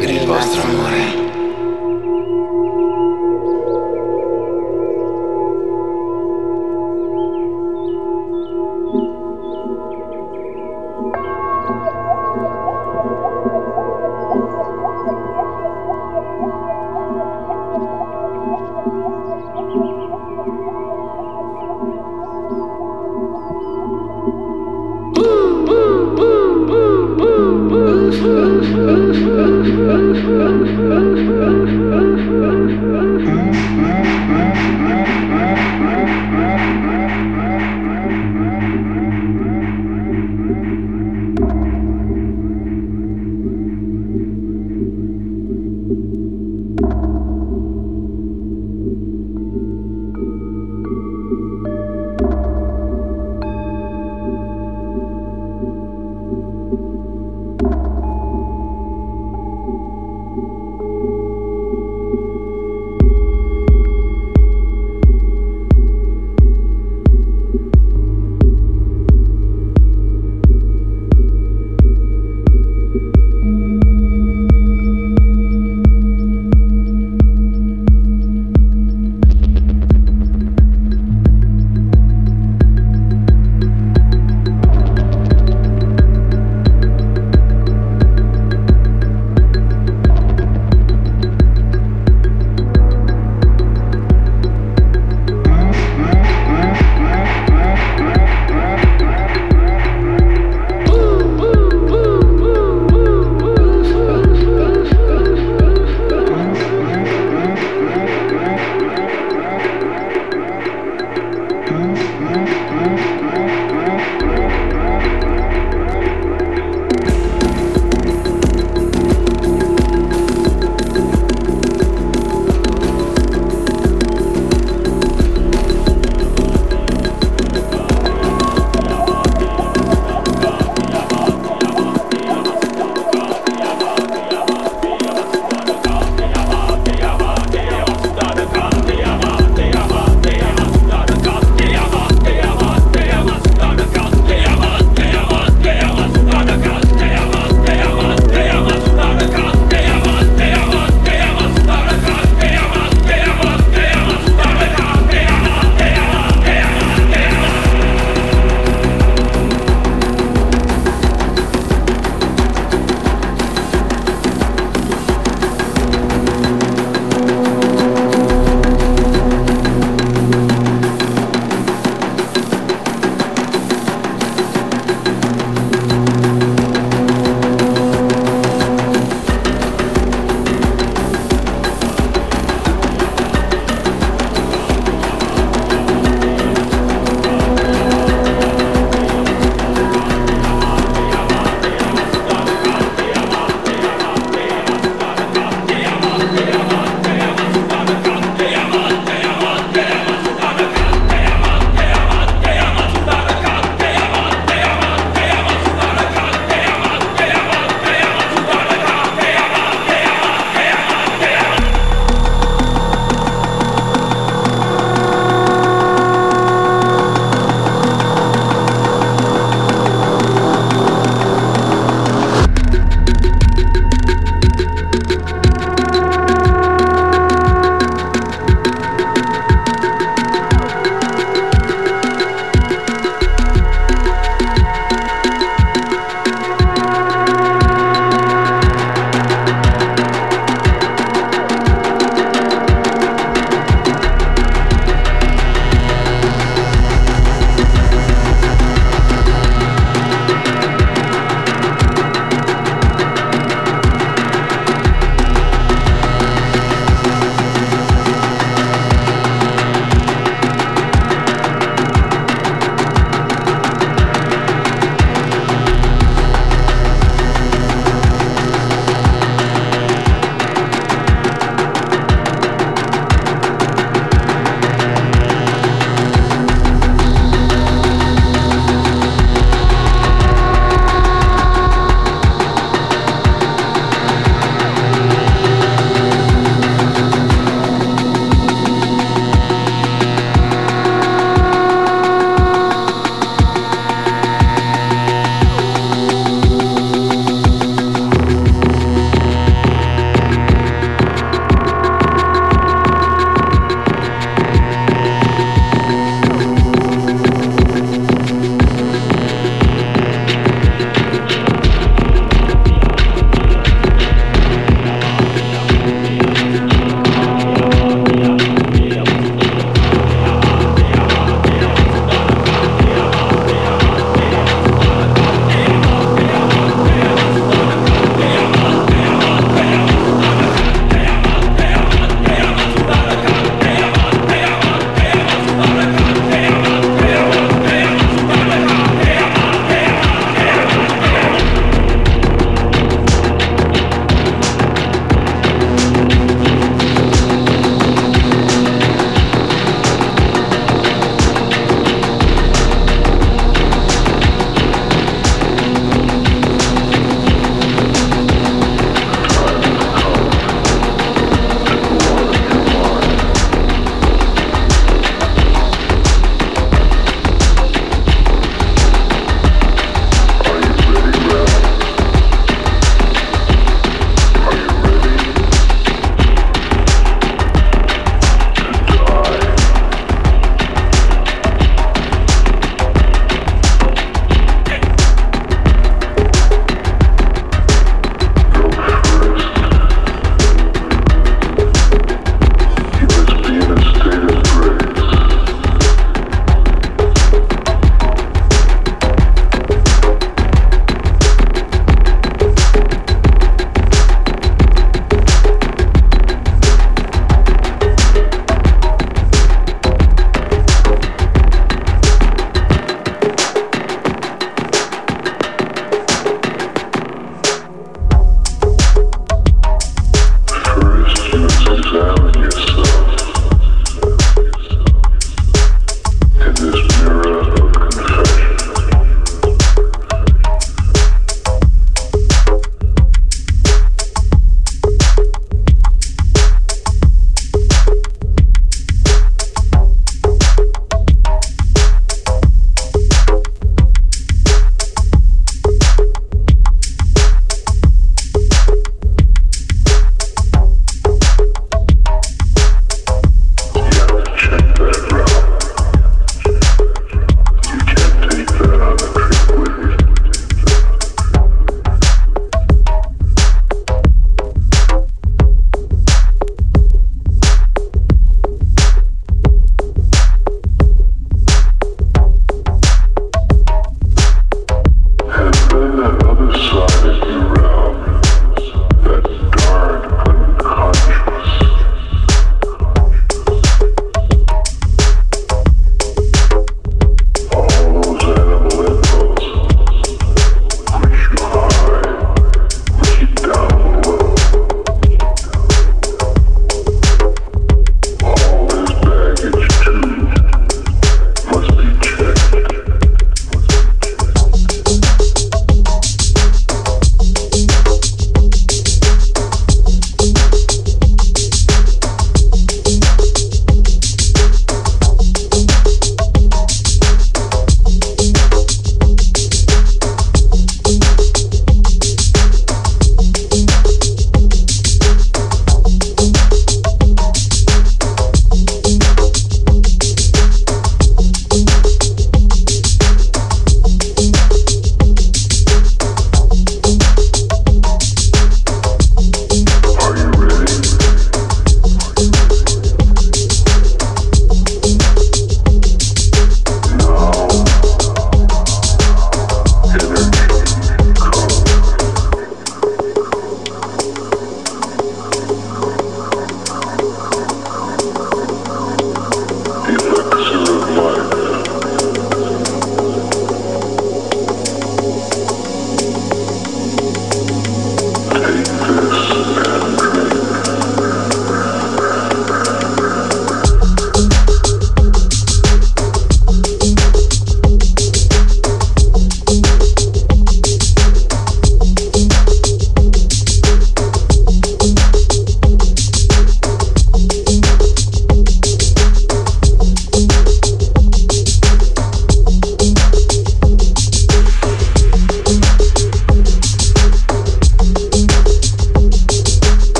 per il vostro amore. Woo!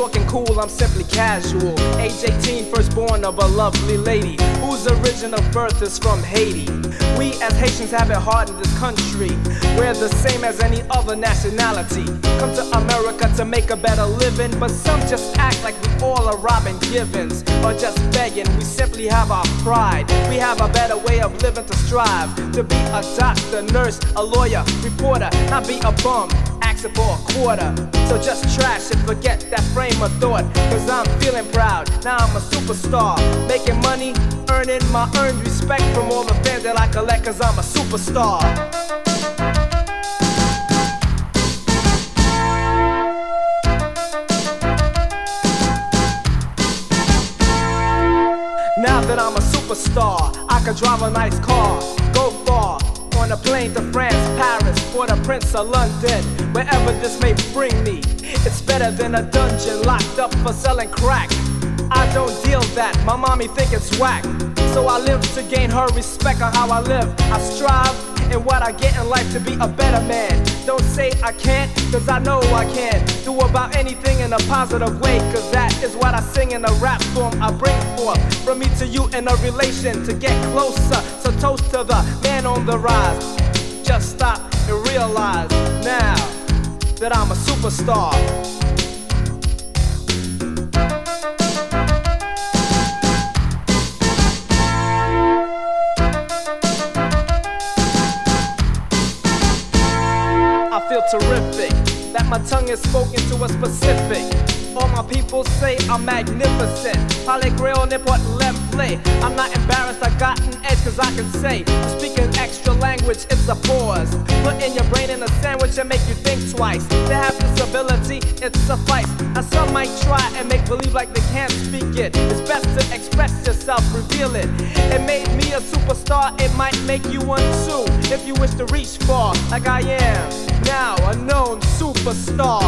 talking cool, I'm simply casual. Age eighteen, firstborn of a lovely lady whose origin of birth is from Haiti. We as Haitians have it hard in this country. We're the same as any other nationality. Come to America to make a better living, but some just act like we all are robbing givens or just begging. We simply have our pride. We have a better way of living to strive to be a doctor, nurse, a lawyer, reporter, not be a bum. For a quarter, so just trash and forget that frame of thought. Cause I'm feeling proud, now I'm a superstar. Making money, earning my earned respect from all the fans that I collect. Cause I'm a superstar. Now that I'm a superstar, I can drive a nice car, go far. On a plane to France, Paris, or the Prince of London, wherever this may bring me. It's better than a dungeon locked up for selling crack. I don't deal that, my mommy think it's whack. So I live to gain her respect on how I live. I strive in what I get in life to be a better man. Don't say I can't, cause I know I can. Do about anything in a positive way, cause that is what I sing in a rap form. I bring forth from me to you in a relation to get closer. So toast to the man on the rise. Just stop and realize now that I'm a superstar. Terrific, that my tongue is spoken to a specific. All my people say I'm magnificent. I'm not embarrassed, I got an edge cause I can say. Speak an extra language, it's a pause. Put in your brain in a sandwich and make you think twice. To have this ability, it suffice. Now some might try and make believe like they can't speak it. It's best to express yourself, reveal it. It made me a superstar, it might make you one too. If you wish to reach far, like I am, now a known superstar.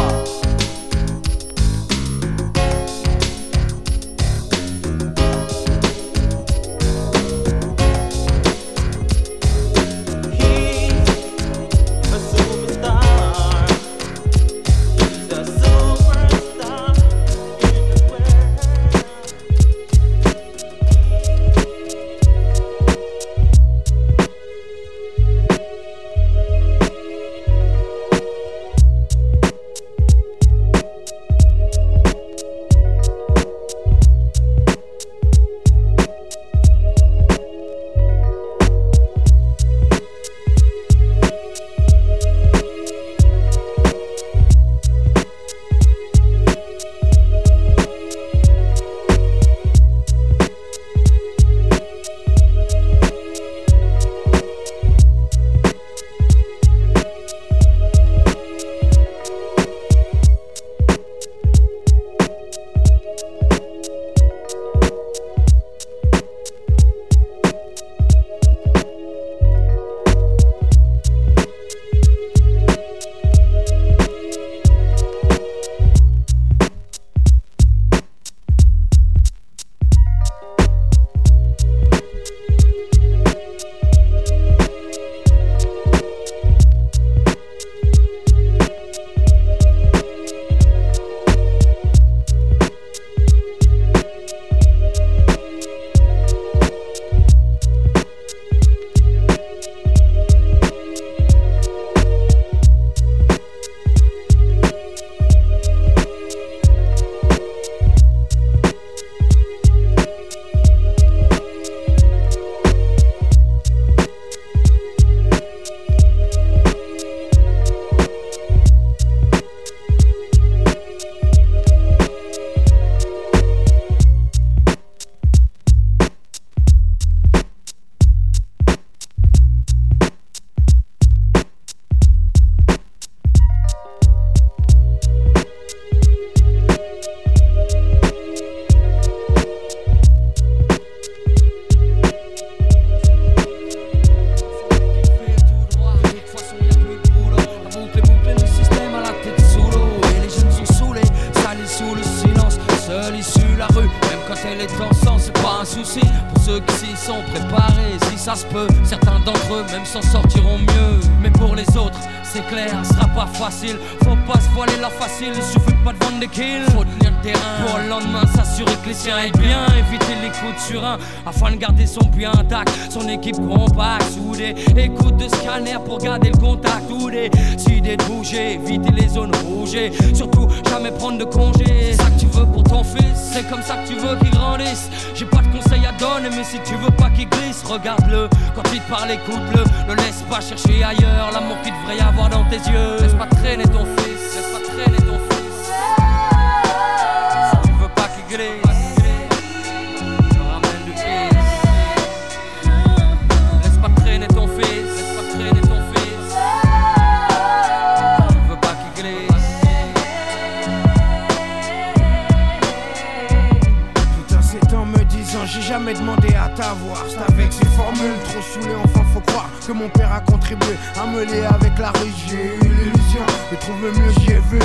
ceux qui s'y sont préparés, si ça se peut. Certains d'entre eux même s'en sortiront mieux. Mais pour les autres, c'est clair, ce sera pas facile. Faut pas se voiler la facile, il suffit pas de vendre des kills. Faut tenir le terrain pour le lendemain, s'assurer que les siens aient bien. Éviter les coups de surin afin de garder son puits intact. Son équipe compacte, soudée, écoute de scanner pour garder le contact. Ou des idées de bouger, éviter les zones rouges. Surtout jamais prendre de congé. C'est ça que tu veux pour ton fils, c'est comme ça que tu veux qu'il grandisse. J'ai pas de conseils à donner, mais si tu veux pas qu'il glisse, regarde-le. Quand il te parle, écoute-le. Ne laisse pas chercher ailleurs l'amour qu'il devrait y avoir dans tes yeux. Laisse pas traîner ton fils, laisse pas traîner ton fils. Si tu veux pas qu'il glisse, jamais demandé à t'avoir. C'est avec ces formules trop saoulées, enfin faut croire que mon père a contribué à me lier avec la rue. J'ai eu l'illusion de trouver mieux, j'y ai vu.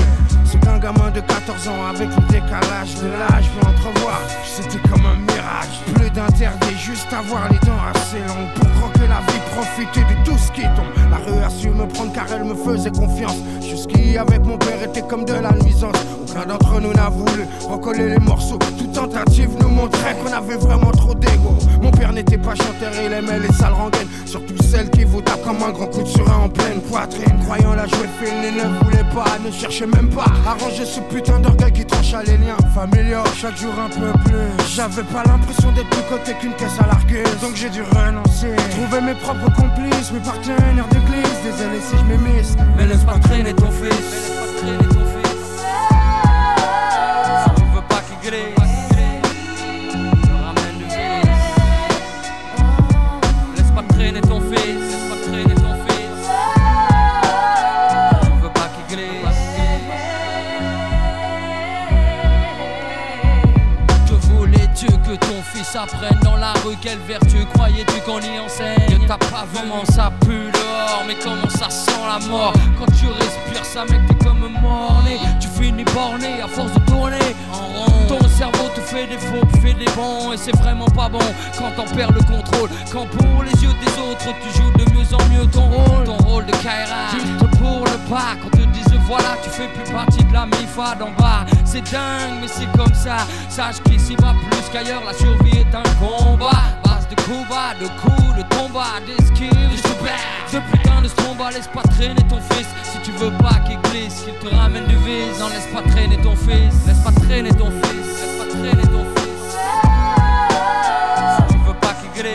C'est qu'un gamin de quatorze ans avec le décalage de l'âge veut entrevoir. C'était comme un mirage, plus d'interdit, juste avoir les dents assez longues pour croquer la vie, profiter de tout ce qui tombe. La rue a su me prendre car elle me faisait confiance. Jusqu'y avec mon père était comme de la nuisance. Aucun d'entre nous n'a voulu recoller les morceaux. Toute tentative nous montrait qu'on avait vraiment trop d'ego. Mon père n'était pas chanteur, il aimait les sales rengaines, surtout celles qui vous tapent comme un grand coup de surin en pleine poitrine. Croyant la jouer fine, il ne voulait pas, ne cherchait même pas arranger ce putain d'orgueil qui tranche à les liens familiaux. Chaque jour un peu plus, j'avais pas l'impression d'être plus coté qu'une caisse à larguer, donc j'ai dû renoncer. Trouver mes propres complices, mes partenaires d'église. Désolé si je m'émisse, mais laisse pas traîner ton fils, mais laisse pas traîner ton fils. Si tu veux pas qu'il glisse, traîner ton fils, laisse pas traîner ton fils. On veut pas qu'il glisse. Que voulais-tu que ton fils apprenne dans la rue? Quelle vertu croyais-tu qu'on y enseigne? T'as pas vu comment ça pue dehors, mais comment ça sent la mort? Quand tu respires ça, mec, t'es comme morné. Tu finis borné à force de tourner en rond. Ton cerveau te fait des faux, te fait des bons, et c'est vraiment pas bon quand t'en perds le contrôle. Quand pour les yeux des autres tu joues de mieux en mieux ton rôle, ton rôle de Kaira, juste pour le pas. Quand te disent voilà tu fais plus partie de la MIFA d'en bas. C'est dingue mais c'est comme ça, sache qu'ici va plus qu'ailleurs, la survie est un combat. Base de combat, de coups, de combat, d'esquive, de back. Ce putain de stromba, laisse pas traîner ton fils. Si tu veux pas qu'il glisse, qu'il te ramène du vice. Non, laisse pas traîner ton fils, laisse pas traîner ton fils, laisse pas traîner ton fils. Si tu veux pas qu'il glisse,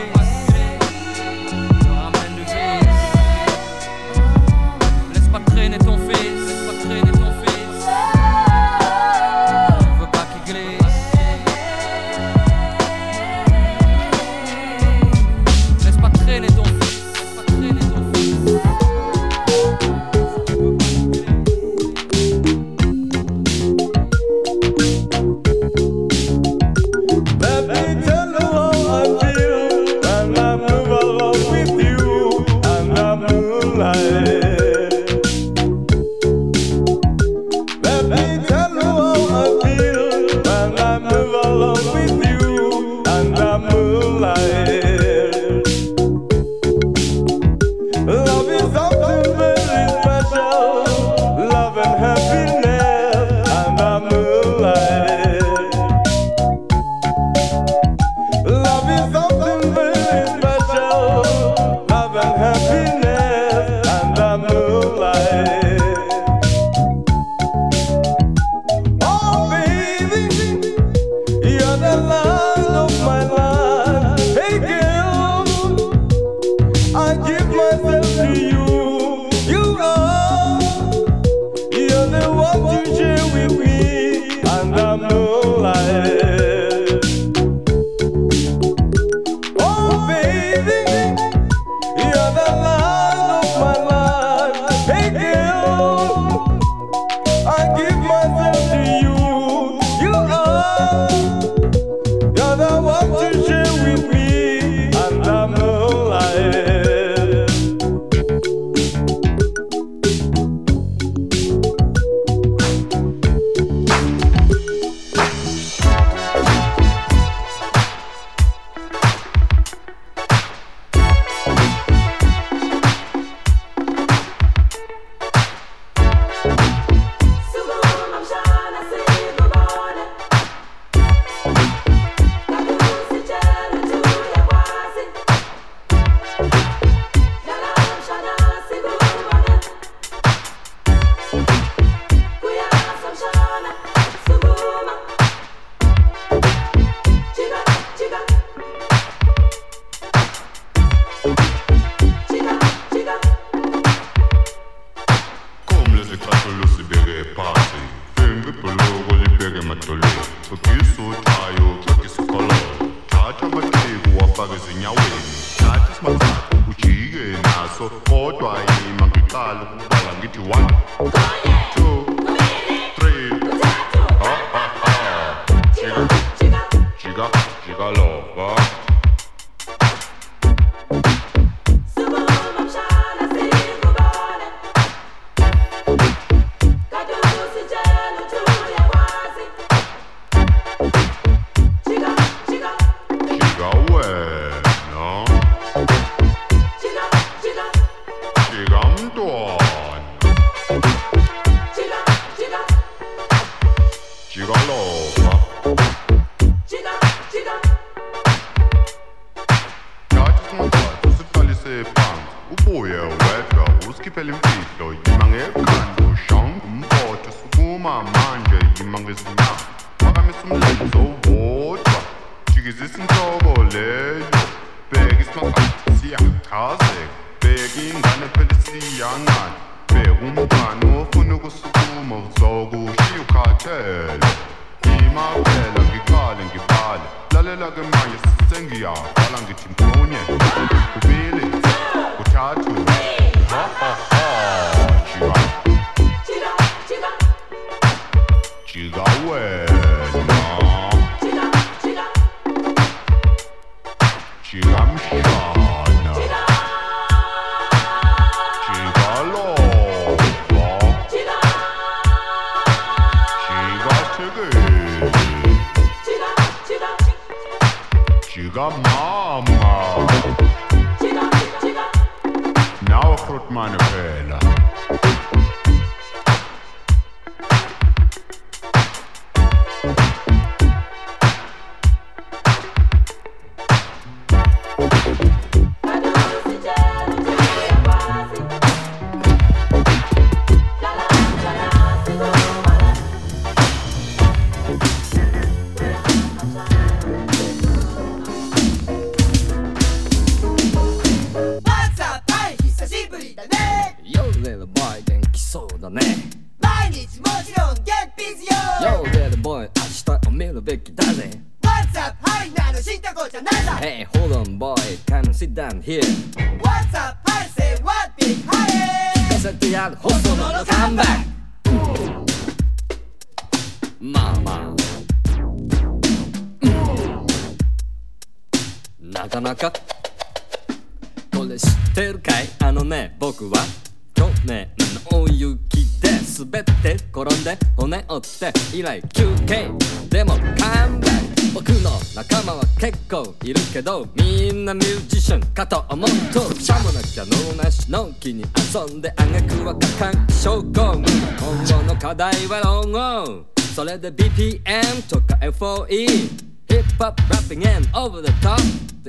B P M とか エフオーイー Hip-Hop Rapping and Over the Top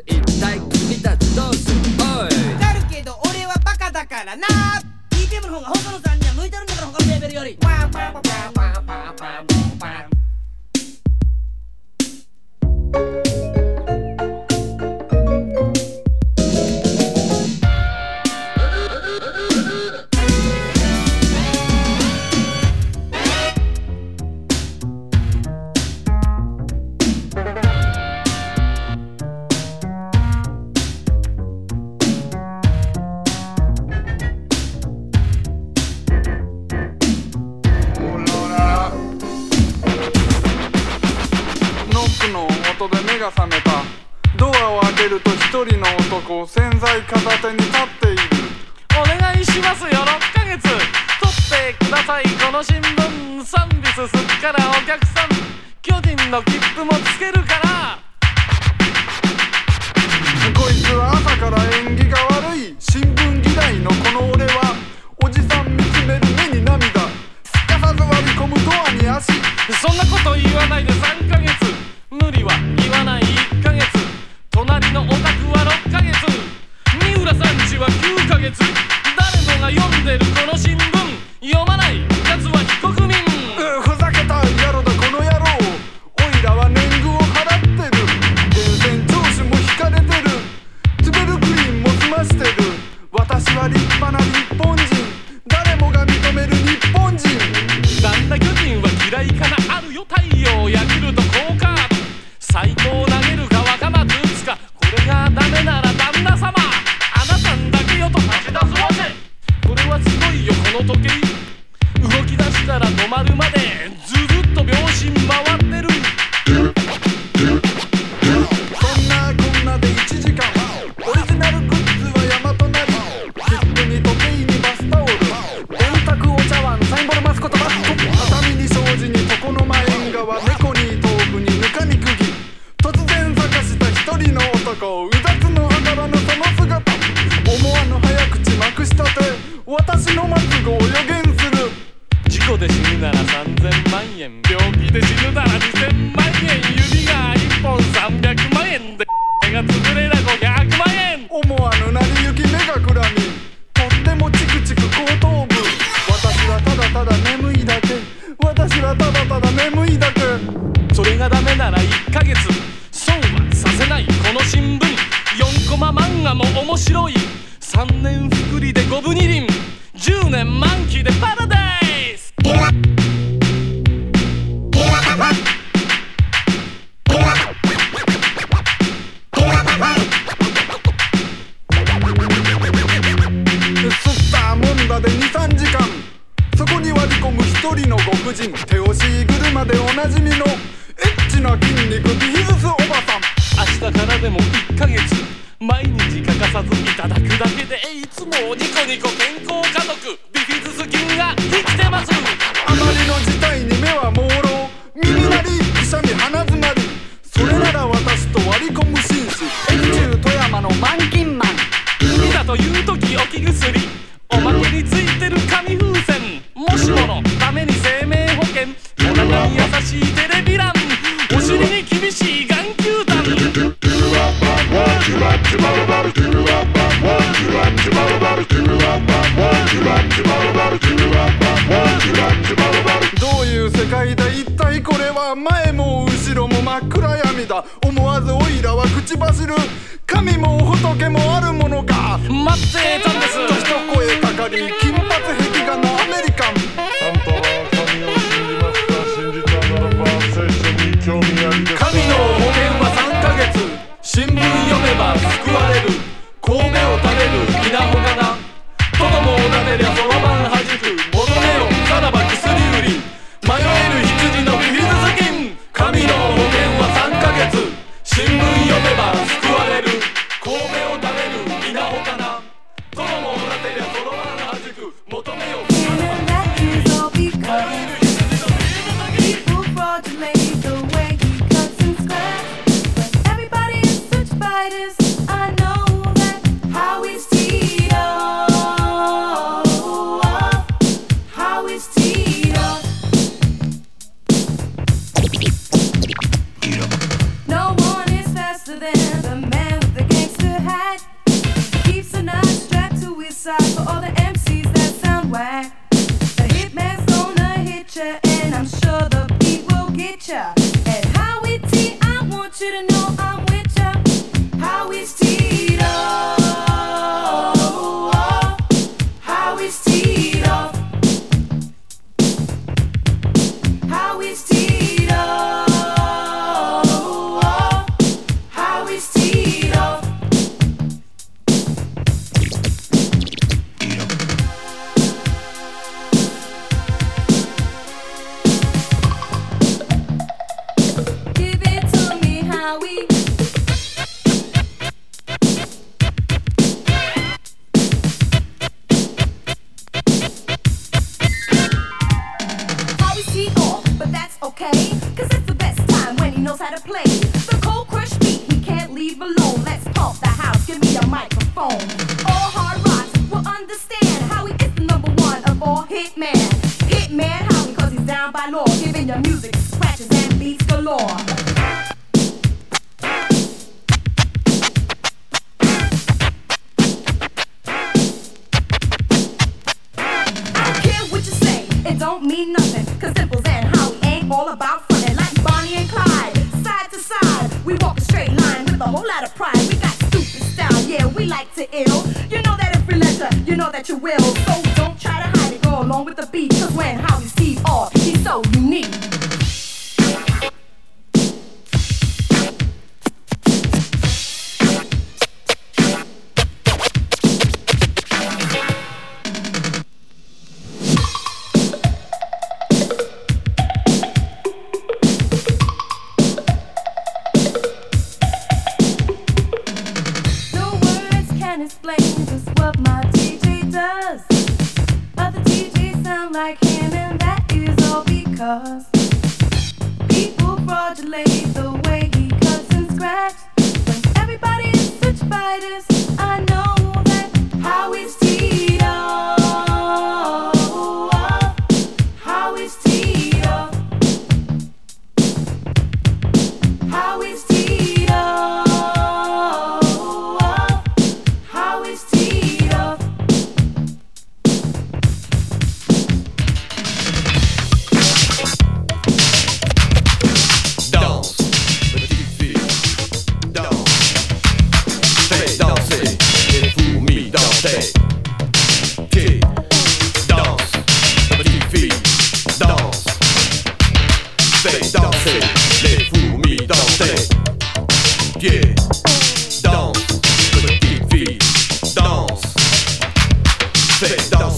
一体君たちどうするおいわかるけど俺はバカだからな ディーティーエム の方が他のさんには向いてるんだから他のレベルよりワンワンワンワンワンワン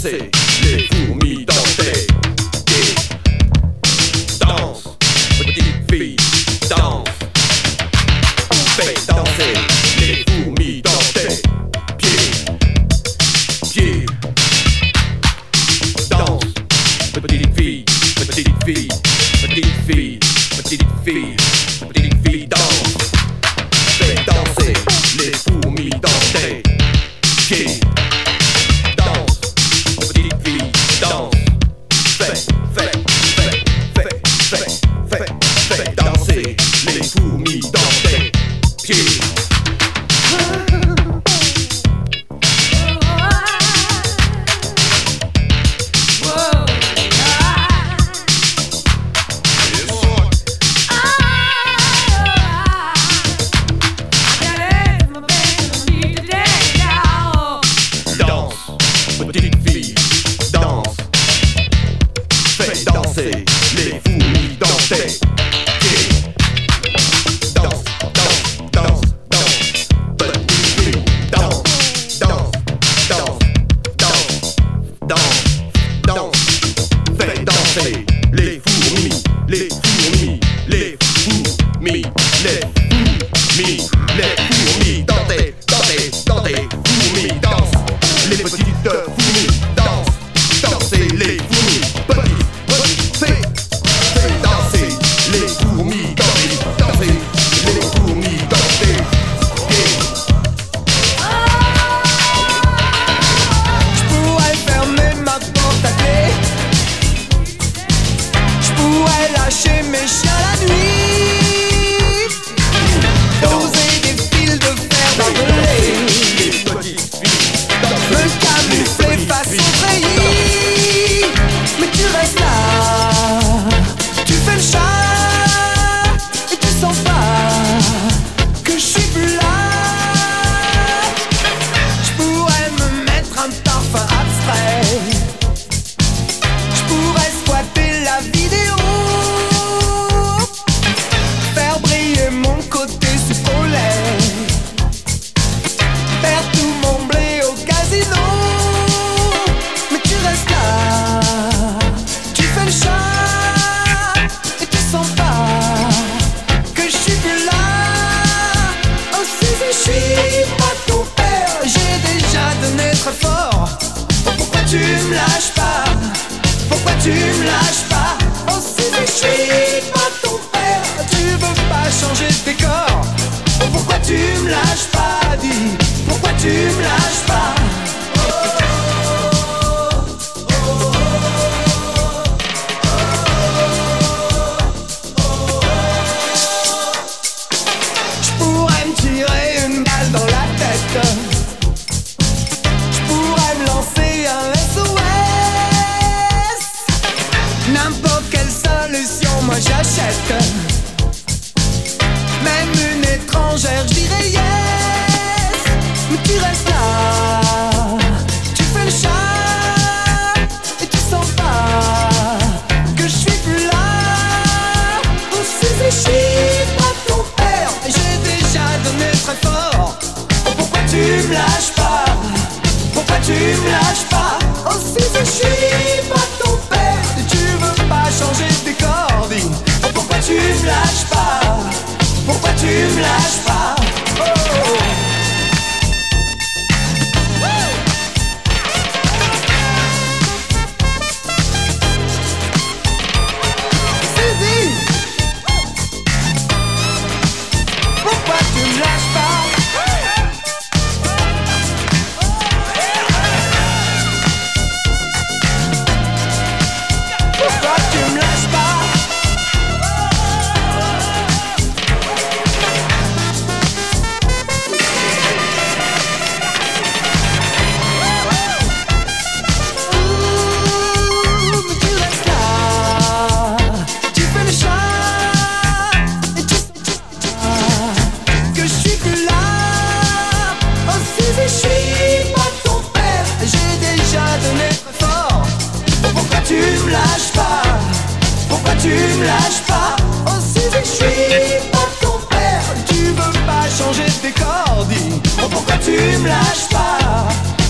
danser, les fourmis danser. Danse, petite fille, danse. Fais danser, les fourmis danser. Pieds, pieds. Danse, petite fille, petite fille, petite fille, petite fille, petite fille danse. Fais danser, les fourmis danser. Pieds.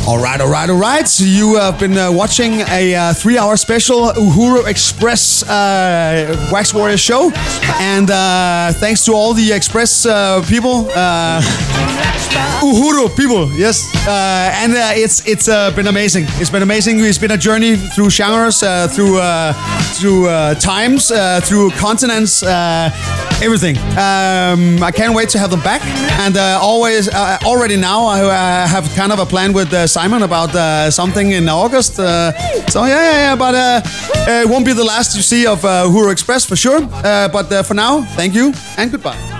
All right, all right, all right. So you have been uh, watching a uh, three-hour special Uhuru Express uh, Wax Warrior show. And uh, thanks to all the Express uh, people. Uh, Uhuru people, yes. Uh, and uh, it's it's uh, been amazing. It's been amazing. It's been a journey through genres, uh, through, uh, through uh, times, uh, through continents, uh, everything. Um, I can't wait to have them back. And uh, always, uh, already now, I uh, have kind of a plan with uh, Simon about uh, something in August. Uh, so yeah, yeah, yeah. But uh, it won't be the last you see of uh, Uhuru Express for sure. Uh, but uh, for now, thank you and goodbye.